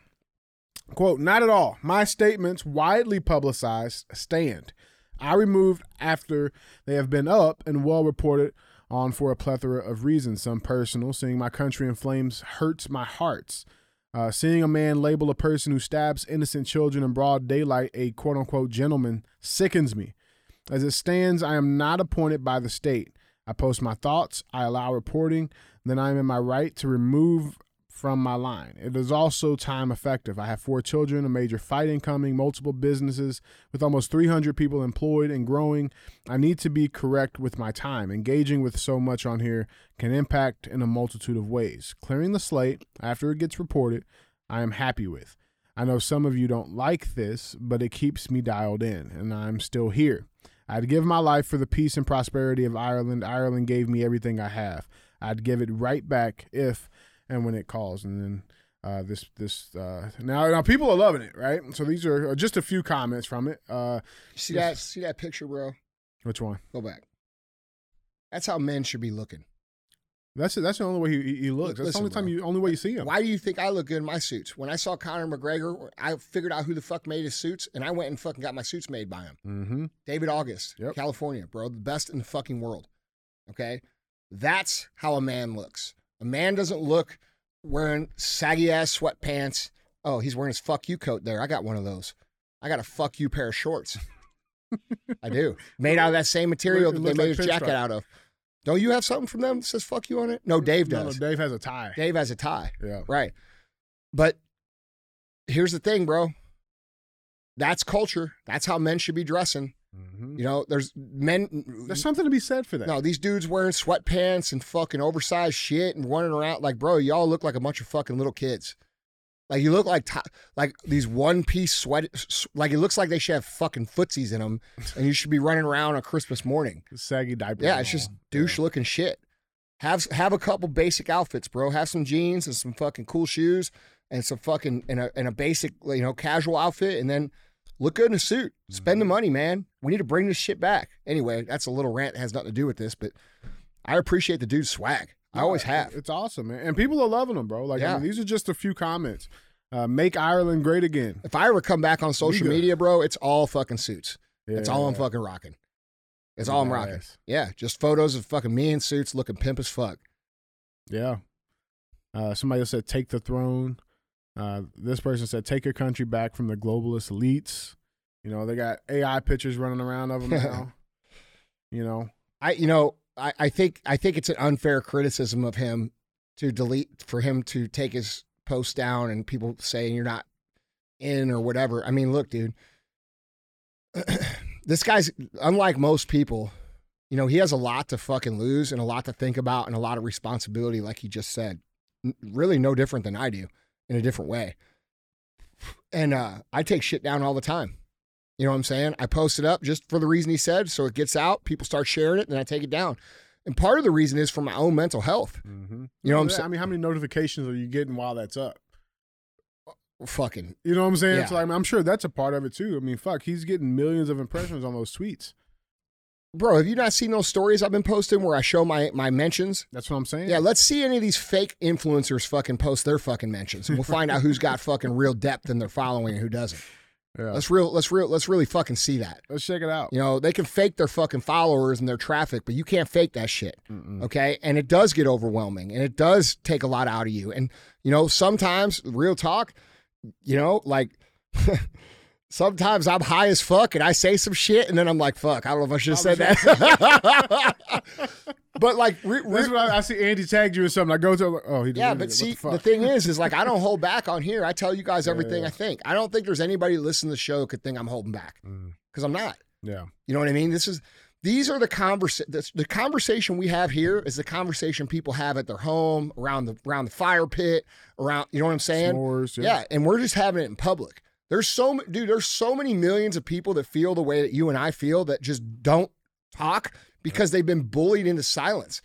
Quote, "Not at all. My statements, widely publicized, stand. I removed after they have been up and well reported on for a plethora of reasons. Some personal. Seeing my country in flames hurts my heart. Seeing a man label a person who stabs innocent children in broad daylight a quote-unquote gentleman sickens me. As it stands, I am not appointed by the state. I post my thoughts. I allow reporting. Then I am in my right to remove from my line. It is also time effective. I have 4 children, a major fight incoming, multiple businesses with almost 300 people employed and growing. I need to be correct with my time. Engaging with so much on here can impact in a multitude of ways. Clearing the slate after it gets reported, I am happy with. I know some of you don't like this, but it keeps me dialed in, and I'm still here. I'd give my life for the peace and prosperity of Ireland. Ireland gave me everything I have. I'd give it right back if and when it calls." And then now people are loving it, right? So these are just a few comments from it. See that picture, bro? Which one? Go back. That's how men should be looking. That's the only way he looks. That's the only way you see him. Why do you think I look good in my suits? When I saw Conor McGregor, I figured out who the fuck made his suits, and I went and fucking got my suits made by him. Mm-hmm. David August, yep. California, bro. The best in the fucking world. Okay? That's how a man looks. A man doesn't look wearing saggy-ass sweatpants. Oh, he's wearing his fuck you coat there. I got one of those. I got a fuck you pair of shorts. I do. Made out of that same material that they made his jacket out of. Don't you have something from them that says fuck you on it? No, Dave does. No, Dave has a tie. Yeah. Right. But here's the thing, bro. That's culture. That's how men should be dressing. Mm-hmm. You know, there's something to be said for that. No, these dudes wearing sweatpants and fucking oversized shit and running around. Like, bro, y'all look like a bunch of fucking little kids. Like, you look like these one-piece sweat. Like, it looks like they should have fucking footsies in them, and you should be running around on Christmas morning. Saggy diaper. Yeah, it's just douche-looking shit. Have a couple basic outfits, bro. Have some jeans and some fucking cool shoes and some fucking and a basic, you know, casual outfit, and then look good in a suit. Spend the money, man. We need to bring this shit back. Anyway, that's a little rant that has nothing to do with this, but I appreciate the dude's swag. I always have. It's awesome, man. And people are loving them, bro. Like, I mean, these are just a few comments. Make Ireland great again. If I ever come back on social media, bro, it's all fucking suits. It's all I'm fucking rocking. It's all I'm rocking. Yeah, just photos of fucking me in suits looking pimp as fuck. Yeah. Somebody else said, take the throne. This person said, take your country back from the globalist elites. You know, they got AI pictures running around of them now. You know, I think it's an unfair criticism of him to delete, for him to take his posts down and people saying you're not in or whatever. I mean, look, dude, this guy's unlike most people. You know, he has a lot to fucking lose and a lot to think about and a lot of responsibility, like he just said. Really no different than I do, in a different way. And I take shit down all the time. You know what I'm saying? I post it up just for the reason he said, so it gets out, people start sharing it, and I take it down. And part of the reason is for my own mental health. Mm-hmm. You know what I'm saying? I mean, how many notifications are you getting while that's up? Fucking. You know what I'm saying? Yeah. So, I mean, I'm sure that's a part of it, too. I mean, fuck, he's getting millions of impressions on those tweets. Bro, have you not seen those stories I've been posting where I show my mentions? That's what I'm saying. Yeah, let's see any of these fake influencers fucking post their fucking mentions, and we'll find out who's got fucking real depth in their following and who doesn't. Yeah. Let's really fucking see that. Let's check it out. You know, they can fake their fucking followers and their traffic, but you can't fake that shit. Mm-mm. Okay? And it does get overwhelming, and it does take a lot out of you. And, you know, sometimes, real talk, you know, like... Sometimes I'm high as fuck and I say some shit and then I'm like, fuck, I don't know if I should have said that. But like, that's what I see Andy tagged you or something. I go to, oh, he did. Yeah, but see, the thing is like, I don't hold back on here. I tell you guys everything I think. I don't think there's anybody listening to the show could think I'm holding back because I'm not. Yeah. You know what I mean? These are the conversation we have here is the conversation people have at their home, around the fire pit, around, you know what I'm saying? S'mores, yeah. And we're just having it in public. There's so many millions of people that feel the way that you and I feel that just don't talk because they've been bullied into silence.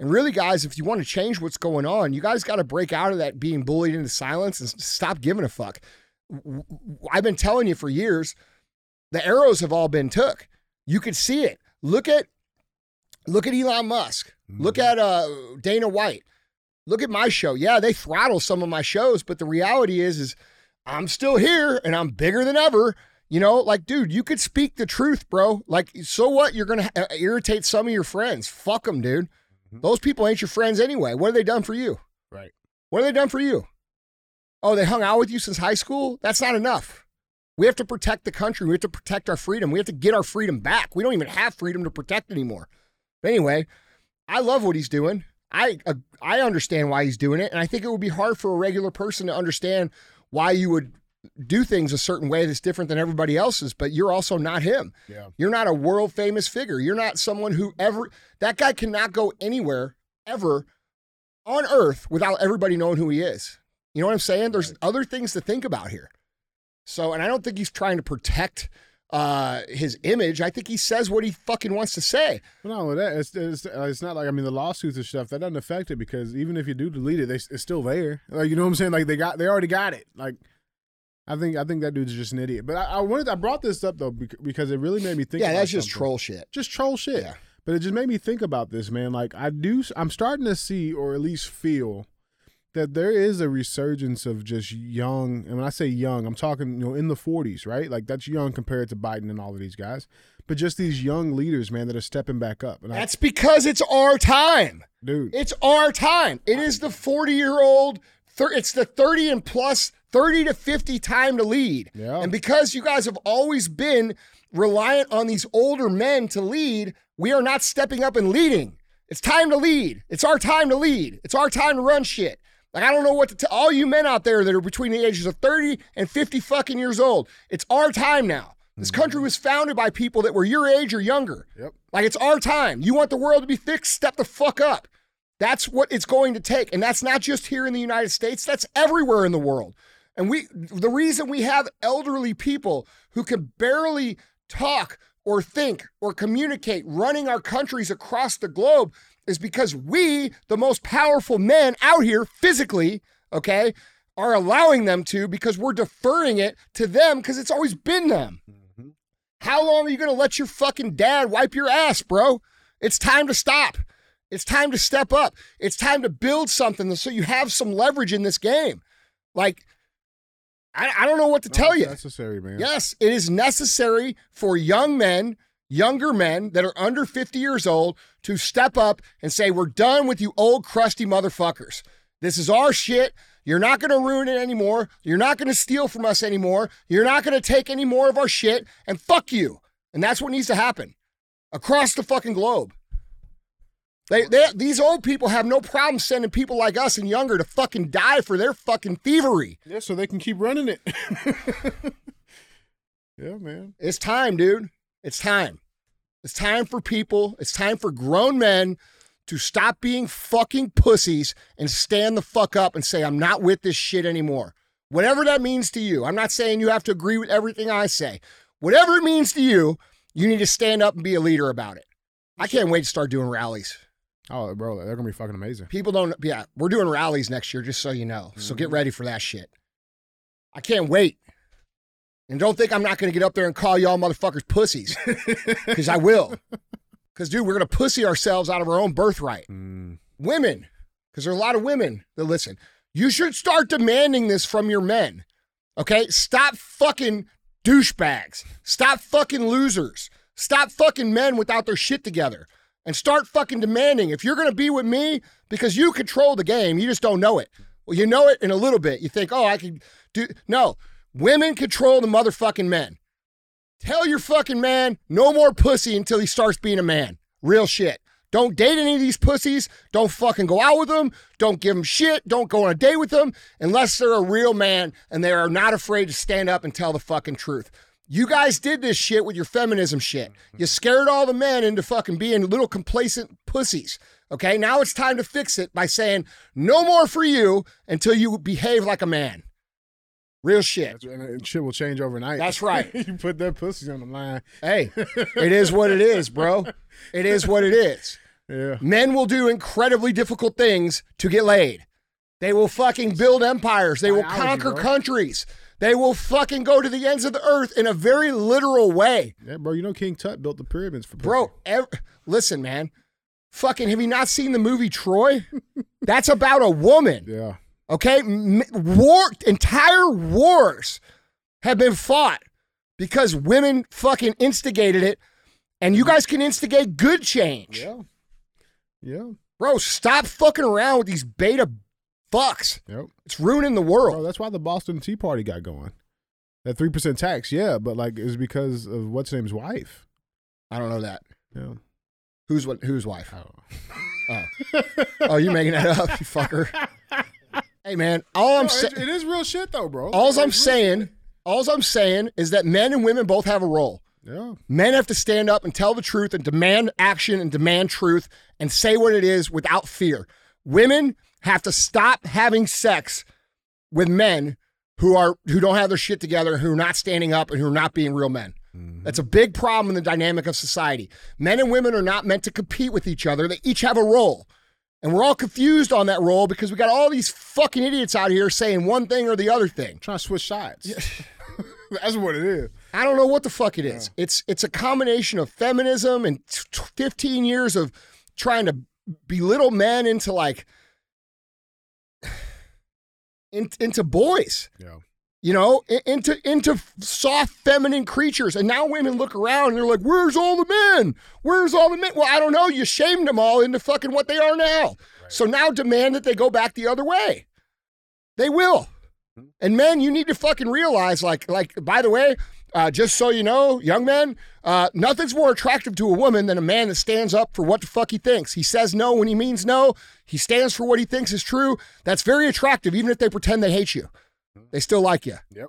And really, guys, if you want to change what's going on, you guys got to break out of that being bullied into silence and stop giving a fuck. I've been telling you for years, the arrows have all been took. You could see it. Look at Elon Musk. Look at Dana White. Look at my show. Yeah, they throttle some of my shows, but the reality is I'm still here and I'm bigger than ever. You know, like, dude, you could speak the truth, bro. Like, so what? You're going to irritate some of your friends. Fuck them, dude. Mm-hmm. Those people ain't your friends anyway. What have they done for you? Right. What have they done for you? Oh, they hung out with you since high school? That's not enough. We have to protect the country. We have to protect our freedom. We have to get our freedom back. We don't even have freedom to protect anymore. But anyway, I love what he's doing. I understand why he's doing it. And I think it would be hard for a regular person to understand why you would do things a certain way that's different than everybody else's, but you're also not him. Yeah. You're not a world famous figure. You're not someone that guy cannot go anywhere ever on earth without everybody knowing who he is. You know what I'm saying? There's other things to think about here. So, and I don't think he's trying to protect his image. I think he says what he fucking wants to say. Well, no, that it's not like, I mean, the lawsuits and stuff, that doesn't affect it because even if you do delete it, it's still there. Like, you know what I'm saying? Like, they already got it. Like, I think that dude's just an idiot. But I brought this up though because it really made me think. Yeah, about that's just something. Troll shit. Just troll shit. Yeah. But it just made me think about this, man. Like, I'm starting to see, or at least feel, that there is a resurgence of just young, and when I say young, I'm talking, you know, in the 40s, right? Like, that's young compared to Biden and all of these guys. But just these young leaders, man, that are stepping back up. And that's because it's our time. Dude. It's our time. It is the 40-year-old, it's the 30 and plus, 30 to 50 time to lead. Yeah. And because you guys have always been reliant on these older men to lead, we are not stepping up and leading. It's time to lead. It's our time to lead. It's our time to run shit. Like, I don't know what to tell all you men out there that are between the ages of 30 and 50 fucking years old. It's our time now. This country was founded by people that were your age or younger. Yep. Like, it's our time. You want the world to be fixed? Step the fuck up. That's what it's going to take. And that's not just here in the United States. That's everywhere in the world. And the reason we have elderly people who can barely talk or think or communicate running our countries across the globe is because we, the most powerful men out here physically, okay, are allowing them to, because we're deferring it to them because it's always been them. Mm-hmm. How long are you going to let your fucking dad wipe your ass, bro? It's time to stop. It's time to step up. It's time to build something so you have some leverage in this game. Like, I don't know what to tell you. It's necessary, man. Yes, it is necessary for young men, younger men that are under 50 years old to step up and say, we're done with you old crusty motherfuckers. This is our shit. You're not going to ruin it anymore. You're not going to steal from us anymore. You're not going to take any more of our shit, and fuck you. And that's what needs to happen across the fucking globe. These old people have no problem sending people like us and younger to fucking die for their fucking thievery. Yeah, so they can keep running it. Yeah, man. It's time, dude. It's time. It's time for people. It's time for grown men to stop being fucking pussies and stand the fuck up and say, I'm not with this shit anymore. Whatever that means to you. I'm not saying you have to agree with everything I say. Whatever it means to you, you need to stand up and be a leader about it. I can't wait to start doing rallies. Oh, bro, they're going to be fucking amazing. People don't, yeah, we're doing rallies next year, just so you know. Mm-hmm. So get ready for that shit. I can't wait. And don't think I'm not going to get up there and call y'all motherfuckers pussies. Because I will. Because, dude, we're going to pussy ourselves out of our own birthright. Mm. Women, because there are a lot of women that listen. You should start demanding this from your men, okay? Stop fucking douchebags. Stop fucking losers. Stop fucking men without their shit together. And start fucking demanding. If you're going to be with me, because you control the game, you just don't know it. Well, you know it in a little bit. You think, oh, I can do. No, women control the motherfucking men. Tell your fucking man no more pussy until he starts being a man. Real shit. Don't date any of these pussies. Don't fucking go out with them. Don't give them shit. Don't go on a date with them unless they're a real man and they are not afraid to stand up and tell the fucking truth. You guys did this shit with your feminism shit. You scared all the men into fucking being little complacent pussies. Okay, now it's time to fix it by saying no more for you until you behave like a man. Real shit. And shit will change overnight. That's right. You put that pussies on the line. Hey, it is what it is, bro. It is what it is. Yeah. Men will do incredibly difficult things to get laid. They will fucking build empires. They will conquer countries. They will fucking go to the ends of the earth in a very literal way. Yeah, bro, you know King Tut built the pyramids for pussy. Bro, listen, man. Fucking, have you not seen the movie Troy? That's about a woman. Yeah. Okay? Entire wars have been fought because women fucking instigated it, and you guys can instigate good change. Yeah. Yeah. Bro, stop fucking around with these beta fucks. Yep. It's ruining the world. Bro, that's why the Boston Tea Party got going. That 3% tax, yeah, but like it's because of what's name's wife. I don't know that. Yeah. Whose wife? Oh. Oh, you're making that up, you fucker. Hey man, it is real shit though, bro. All I'm saying is that men and women both have a role. Yeah. Men have to stand up and tell the truth and demand action and demand truth and say what it is without fear. Women have to stop having sex with men who don't have their shit together, who are not standing up, and who are not being real men. Mm-hmm. That's a big problem in the dynamic of society. Men and women are not meant to compete with each other. They each have a role. And we're all confused on that role because we got all these fucking idiots out here saying one thing or the other thing. Trying to switch sides. Yeah. That's what it is. I don't know what the fuck it is. Yeah. It's a combination of feminism and 15 years of trying to belittle men into like... into boys, yeah. You know, into soft feminine creatures. And now women look around and they're like, where's all the men? Where's all the men? Well, I don't know. You shamed them all into fucking what they are now. Right. So now demand that they go back the other way. They will. Mm-hmm. And men, you need to fucking realize, like by the way, just so you know, young men, nothing's more attractive to a woman than a man that stands up for what the fuck he thinks. He says no when he means no. He stands for what he thinks is true. That's very attractive, even if they pretend they hate you. They still like you. Yep.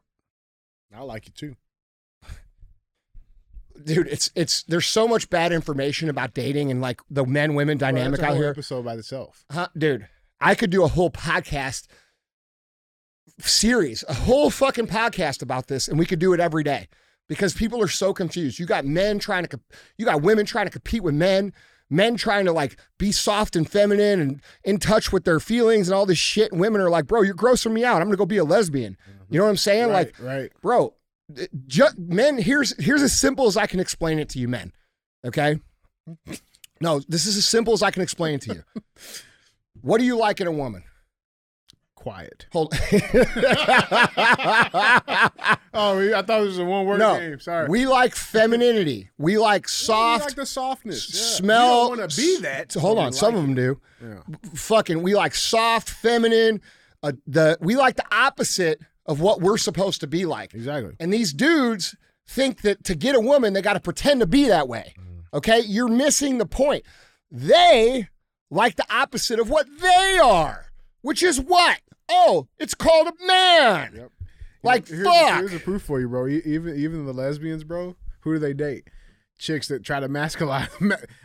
I like you too. Dude, there's so much bad information about dating and like the men-women dynamic out here. That's a whole episode by itself. Huh? Dude, I could do a whole podcast series, a whole fucking podcast about this, and we could do it every day because people are so confused. You got men you got women trying to compete with men trying to like be soft and feminine and in touch with their feelings and all this shit. And women are like, bro, you're grossing me out. I'm gonna go be a lesbian. Mm-hmm. You know what I'm saying? Right, like, right. Bro, men, here's as simple as I can explain it to you men, okay? No, this is as simple as I can explain to you. What do you like in a woman? Quiet. Hold. I thought it was a one-word game. Sorry. We like femininity. We like soft. We like the softness. Smell. You don't want to be that. Hold on. Like some of them do. Yeah. Fucking. We like soft, feminine. We like the opposite of what we're supposed to be like. Exactly. And these dudes think that to get a woman, they got to pretend to be that way. Okay? You're missing the point. They like the opposite of what they are, which is what? Oh, it's called a man. Yep. Like, fuck. Here's a proof for you, bro. Even the lesbians, bro, who do they date? Chicks that try to masculine.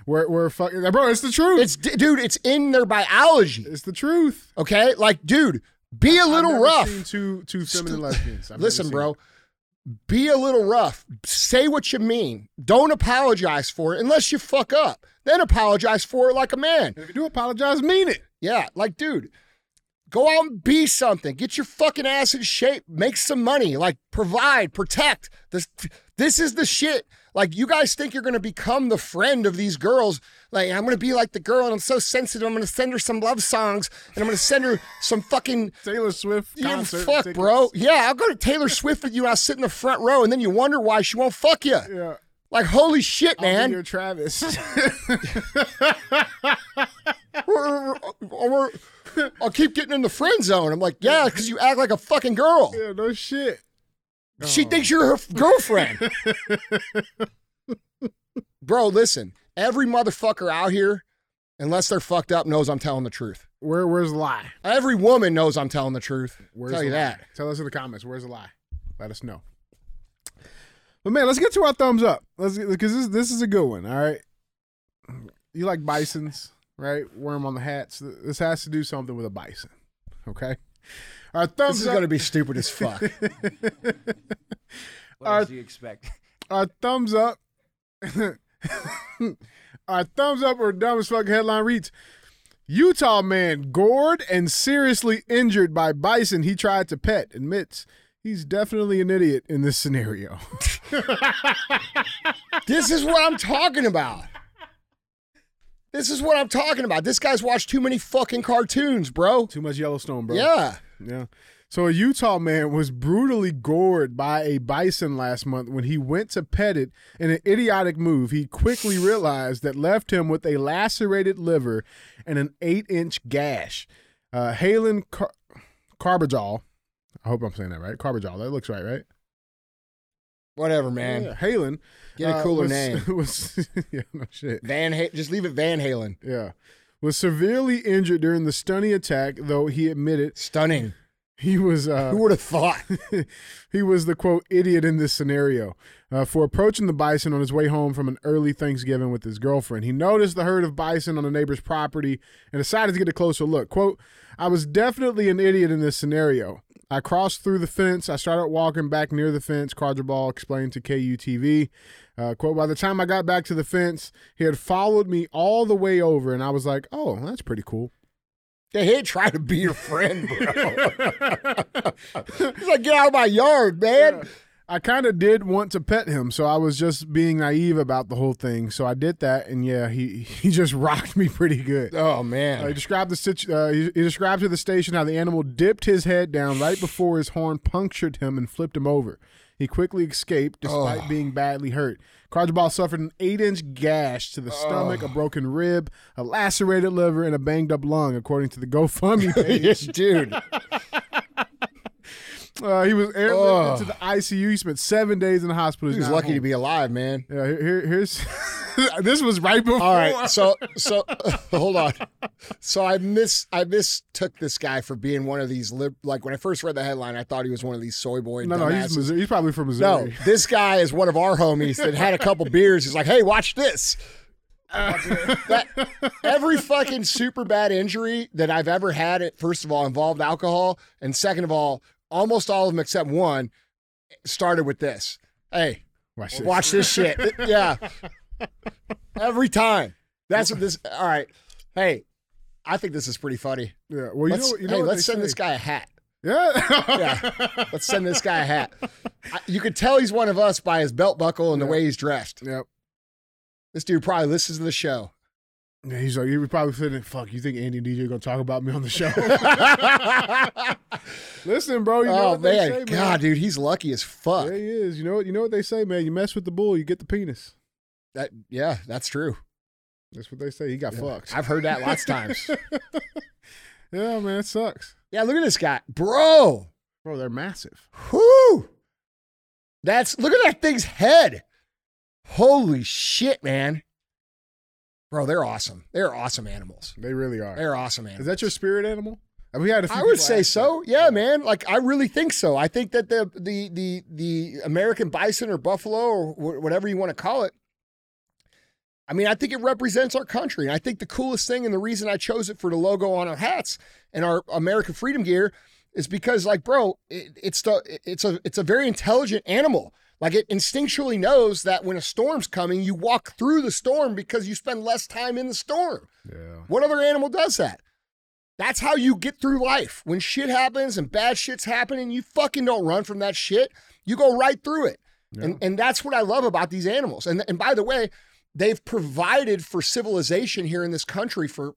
We're fucking, bro, it's the truth. Dude, it's in their biology. It's the truth. Okay? Like, dude, be a little rough. I've never seen two feminine lesbians. Listen, bro. Be a little rough. Say what you mean. Don't apologize for it unless you fuck up. Then apologize for it like a man. And if you do apologize, mean it. Yeah, like, dude, go out and be something. Get your fucking ass in shape. Make some money. Like, provide, protect. This is the shit. Like, you guys think you're going to become the friend of these girls. Like, I'm going to be like the girl, and I'm so sensitive. I'm going to send her some love songs, and I'm going to send her some fucking Taylor Swift concert. Yeah, fuck, bro. Yeah, I'll go to Taylor Swift with you. I'll sit in the front row, and then you wonder why she won't fuck you. Yeah. Like, holy shit, man. I'll be your Travis. I'll keep getting in the friend zone. I'm like, yeah, because you act like a fucking girl. Yeah, no shit. She thinks you're her girlfriend. Bro, listen. Every motherfucker out here, unless they're fucked up, knows I'm telling the truth. Where's the lie? Every woman knows I'm telling the truth. I'll tell you that. Tell us in the comments. Where's the lie? Let us know. But, man, let's get to our thumbs up. Because this is a good one, all right? You like bisons, right? Wear them on the hats. This has to do something with a bison, okay? Our thumbs up. This is going to be stupid as fuck. What do you expect? Our thumbs up. Our thumbs up or dumb as fuck headline reads, Utah man gored and seriously injured by bison he tried to pet, admits he's definitely an idiot in this scenario. This is what I'm talking about. This guy's watched too many fucking cartoons, bro. Too much Yellowstone, bro. Yeah. So a Utah man was brutally gored by a bison last month when he went to pet it in an idiotic move. He quickly realized that left him with a lacerated liver and an 8-inch gash. Halen Carbajal. I hope I'm saying that right. Carbajal. That looks right? Whatever, man. Yeah, Halen. Get a cooler name. Yeah, no shit. Just leave it Van Halen. Yeah. Was severely injured during the stunning attack, though he admitted. Stunning. He was. Who would have thought? He was the, quote, idiot in this scenario for approaching the bison on his way home from an early Thanksgiving with his girlfriend. He noticed the herd of bison on a neighbor's property and decided to get a closer look. Quote, I was definitely an idiot in this scenario. I crossed through the fence. I started walking back near the fence, Cardreball explained to KUTV. Quote, by the time I got back to the fence, he had followed me all the way over, and I was like, oh, that's pretty cool. Yeah, he ain't trying to be your friend, bro. He's like, get out of my yard, man. Yeah. I kind of did want to pet him, so I was just being naive about the whole thing. So I did that, and yeah, he just rocked me pretty good. Oh, man. He described to the station how the animal dipped his head down right before his horn punctured him and flipped him over. He quickly escaped despite being badly hurt. Cardreball suffered an 8-inch gash to the stomach, a broken rib, a lacerated liver, and a banged-up lung, according to the GoFundMe page. Dude. He was airlifted to the ICU. He spent 7 days in the hospital. He was lucky to be alive, man. Yeah, here's this was right before. All right, so hold on. So I mistook this guy for being one of these like when I first read the headline, I thought he was one of these soy boy. No, he's Missouri. He's probably from Missouri. No, this guy is one of our homies that had a couple beers. He's like, hey, watch this. Every fucking super bad injury that I've ever had, it first of all involved alcohol, and second of all. Almost all of them except one started with this. Hey, watch this shit. Yeah. Every time. That's what this. All right. Hey, I think this is pretty funny. Yeah. Well, let's send this guy a hat. Yeah. Yeah. Let's send this guy a hat. You could tell he's one of us by his belt buckle and the way he's dressed. Yep. This dude probably listens to the show. Yeah, he's like, he was probably sitting, fuck, you think Andy and DJ are going to talk about me on the show? Listen, bro, you know what they say, man. God, dude, he's lucky as fuck. Yeah, he is. You know what they say, man? You mess with the bull, you get the penis. Yeah, that's true. That's what they say. He got fucked. I've heard that lots of times. Yeah, man, it sucks. Yeah, look at this guy. Bro, they're massive. Whoo! Look at that thing's head. Holy shit, man. Bro, they're awesome. They're awesome animals. They really are. They're awesome animals. Is that your spirit animal? Have we had a few I would say so. Yeah, man. Like, I really think so. I think that the American bison or buffalo or whatever you want to call it, I mean, I think it represents our country. And I think the coolest thing and the reason I chose it for the logo on our hats and our American Freedom gear is because, like, bro, it's a very intelligent animal. Like, it instinctually knows that when a storm's coming, you walk through the storm because you spend less time in the storm. Yeah. What other animal does that? That's how you get through life. When shit happens and bad shit's happening, you fucking don't run from that shit. You go right through it. Yeah. And that's what I love about these animals. And by the way, they've provided for civilization here in this country for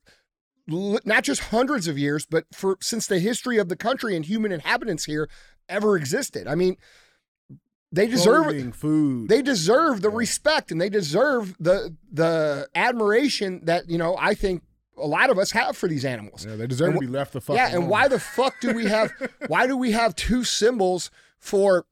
not just hundreds of years, but since the history of the country and human inhabitants here ever existed. I mean, they deserve food. They deserve the respect, and they deserve the admiration that, you know, I think a lot of us have for these animals. Yeah, they deserve to be left the fuck alone. Yeah, and why the fuck do we have two symbols for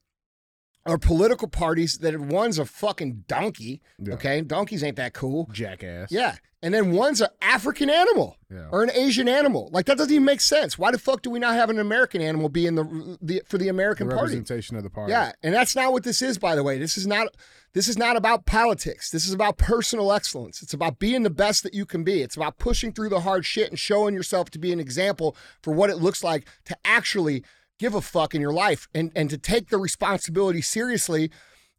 our political parties that one's a fucking donkey? Yeah. Okay, donkeys ain't that cool. Jackass. Yeah, and then one's an African animal or an Asian animal. Like, that doesn't even make sense. Why the fuck do we not have an American animal be in for the American party? Representation of the party. Yeah, and that's not what this is, by the way. This is not about politics. This is about personal excellence. It's about being the best that you can be. It's about pushing through the hard shit and showing yourself to be an example for what it looks like to actually give a fuck in your life and to take the responsibility seriously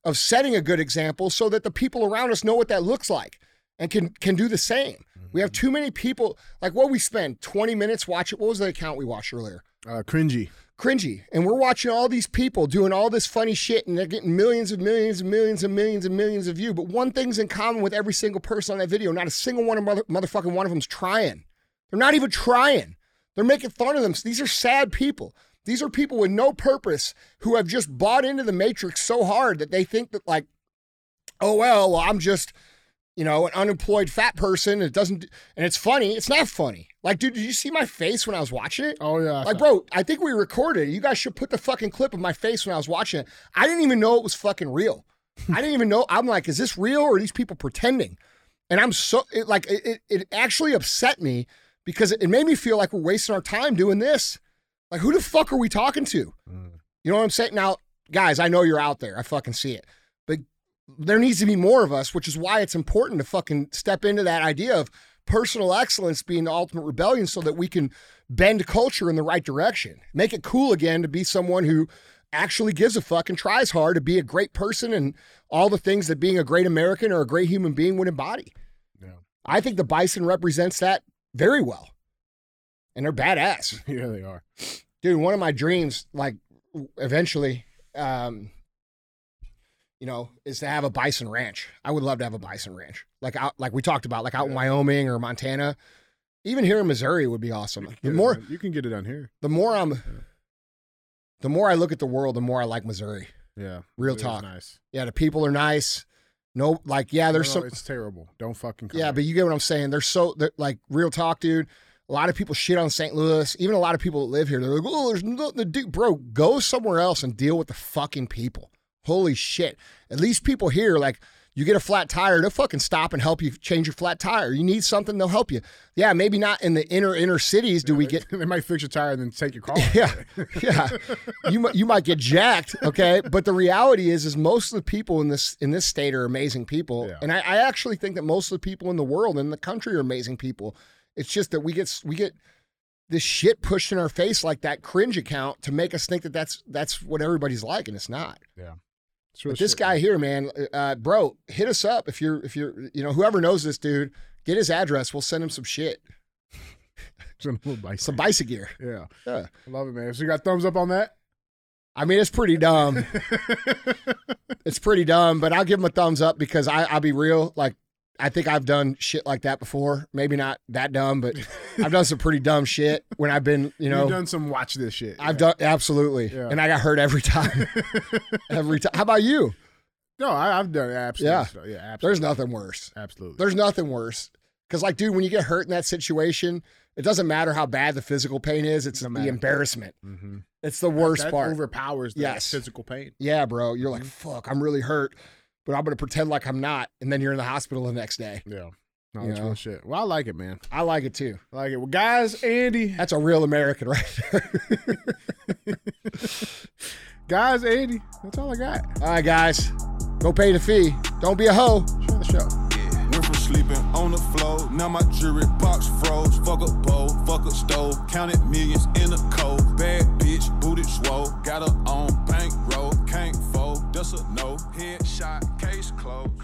of setting a good example so that the people around us know what that looks like and can do the same. Mm-hmm. We have too many people, like, what we spend 20 minutes watching. What was the account we watched earlier? Cringy. And we're watching all these people doing all this funny shit, and they're getting millions and millions and millions and millions and millions of views. But one thing's in common with every single person on that video: not a single one of motherfucking one of them's trying. They're not even trying. They're making fun of them. These are sad people. These are people with no purpose who have just bought into the matrix so hard that they think that, like, oh, well, I'm just, you know, an unemployed fat person. And it's funny. It's not funny. Like, dude, did you see my face when I was watching it? Oh, yeah. Like, bro, I think we recorded it. You guys should put the fucking clip of my face when I was watching it. I didn't even know it was fucking real. I didn't even know. I'm like, is this real or are these people pretending? And I'm so, it actually upset me because it made me feel like we're wasting our time doing this. Like, who the fuck are we talking to? Mm. You know what I'm saying? Now, guys, I know you're out there. I fucking see it. But there needs to be more of us, which is why it's important to fucking step into that idea of personal excellence being the ultimate rebellion so that we can bend culture in the right direction. Make it cool again to be someone who actually gives a fuck and tries hard to be a great person and all the things that being a great American or a great human being would embody. Yeah. I think the bison represents that very well. And they're badass. Yeah, they are. Dude, one of my dreams, like, eventually, you know, is to have a bison ranch. I would love to have a bison ranch. Like, like we talked about, like, out in Wyoming or Montana. Even here in Missouri would be awesome. You can get it down here. The more I look at the world, the more I like Missouri. Yeah. Real talk. Nice. Yeah, the people are nice. No, like, yeah, there's some. It's terrible. Don't fucking come. Yeah, but you get what I'm saying. They're like, real talk, dude. A lot of people shit on St. Louis. Even a lot of people that live here, they're like, oh, there's nothing to do. Bro, go somewhere else and deal with the fucking people. Holy shit. At least people here, like, you get a flat tire, they'll fucking stop and help you change your flat tire. You need something, they'll help you. Yeah, maybe not in the inner cities do we get. They might fix your tire and then take your car. Yeah, yeah. You might get jacked, okay? But the reality is most of the people in this state are amazing people. Yeah. And I actually think that most of the people in the world and the country are amazing people. It's just that we get this shit pushed in our face like that cringe account to make us think that that's what everybody's like, and it's not. Yeah, it's really. But this guy here, man, bro, hit us up if you're you know, whoever knows this dude, get his address. We'll send him some shit. Some bison gear. Yeah, I love it, man. So you got thumbs up on that? I mean, it's pretty dumb. It's pretty dumb, but I'll give him a thumbs up because I'll be real, like. I think I've done shit like that before. Maybe not that dumb, but I've done some pretty dumb shit when I've been, you know. You've done some watch this shit. I've done, absolutely. Yeah. And I got hurt every time. Every time. How about you? No, I've done absolutely. Yeah. Stuff. Yeah, absolutely. There's nothing worse. Absolutely. There's nothing worse. Because, like, dude, when you get hurt in that situation, it doesn't matter how bad the physical pain is. It's the embarrassment. Mm-hmm. It's the worst part. That overpowers the physical pain. Yeah, bro. You're like, fuck, I'm really hurt. But I'm going to pretend like I'm not, and then you're in the hospital the next day. Yeah. No, that's real shit. Well, I like it, man. I like it, too. I like it. Well, guys, Andy. That's a real American right there. Guys, Andy, that's all I got. All right, guys. Go pay the fee. Don't be a hoe. Share the show. Yeah. Went from sleeping on the floor. Now my jewelry box froze. Fuck a bowl. Fuck a stove. Counted millions in a cold. Bad bitch. Booted swole. Got her on bankroll. Can't fold. That's a no. Headshot, case closed.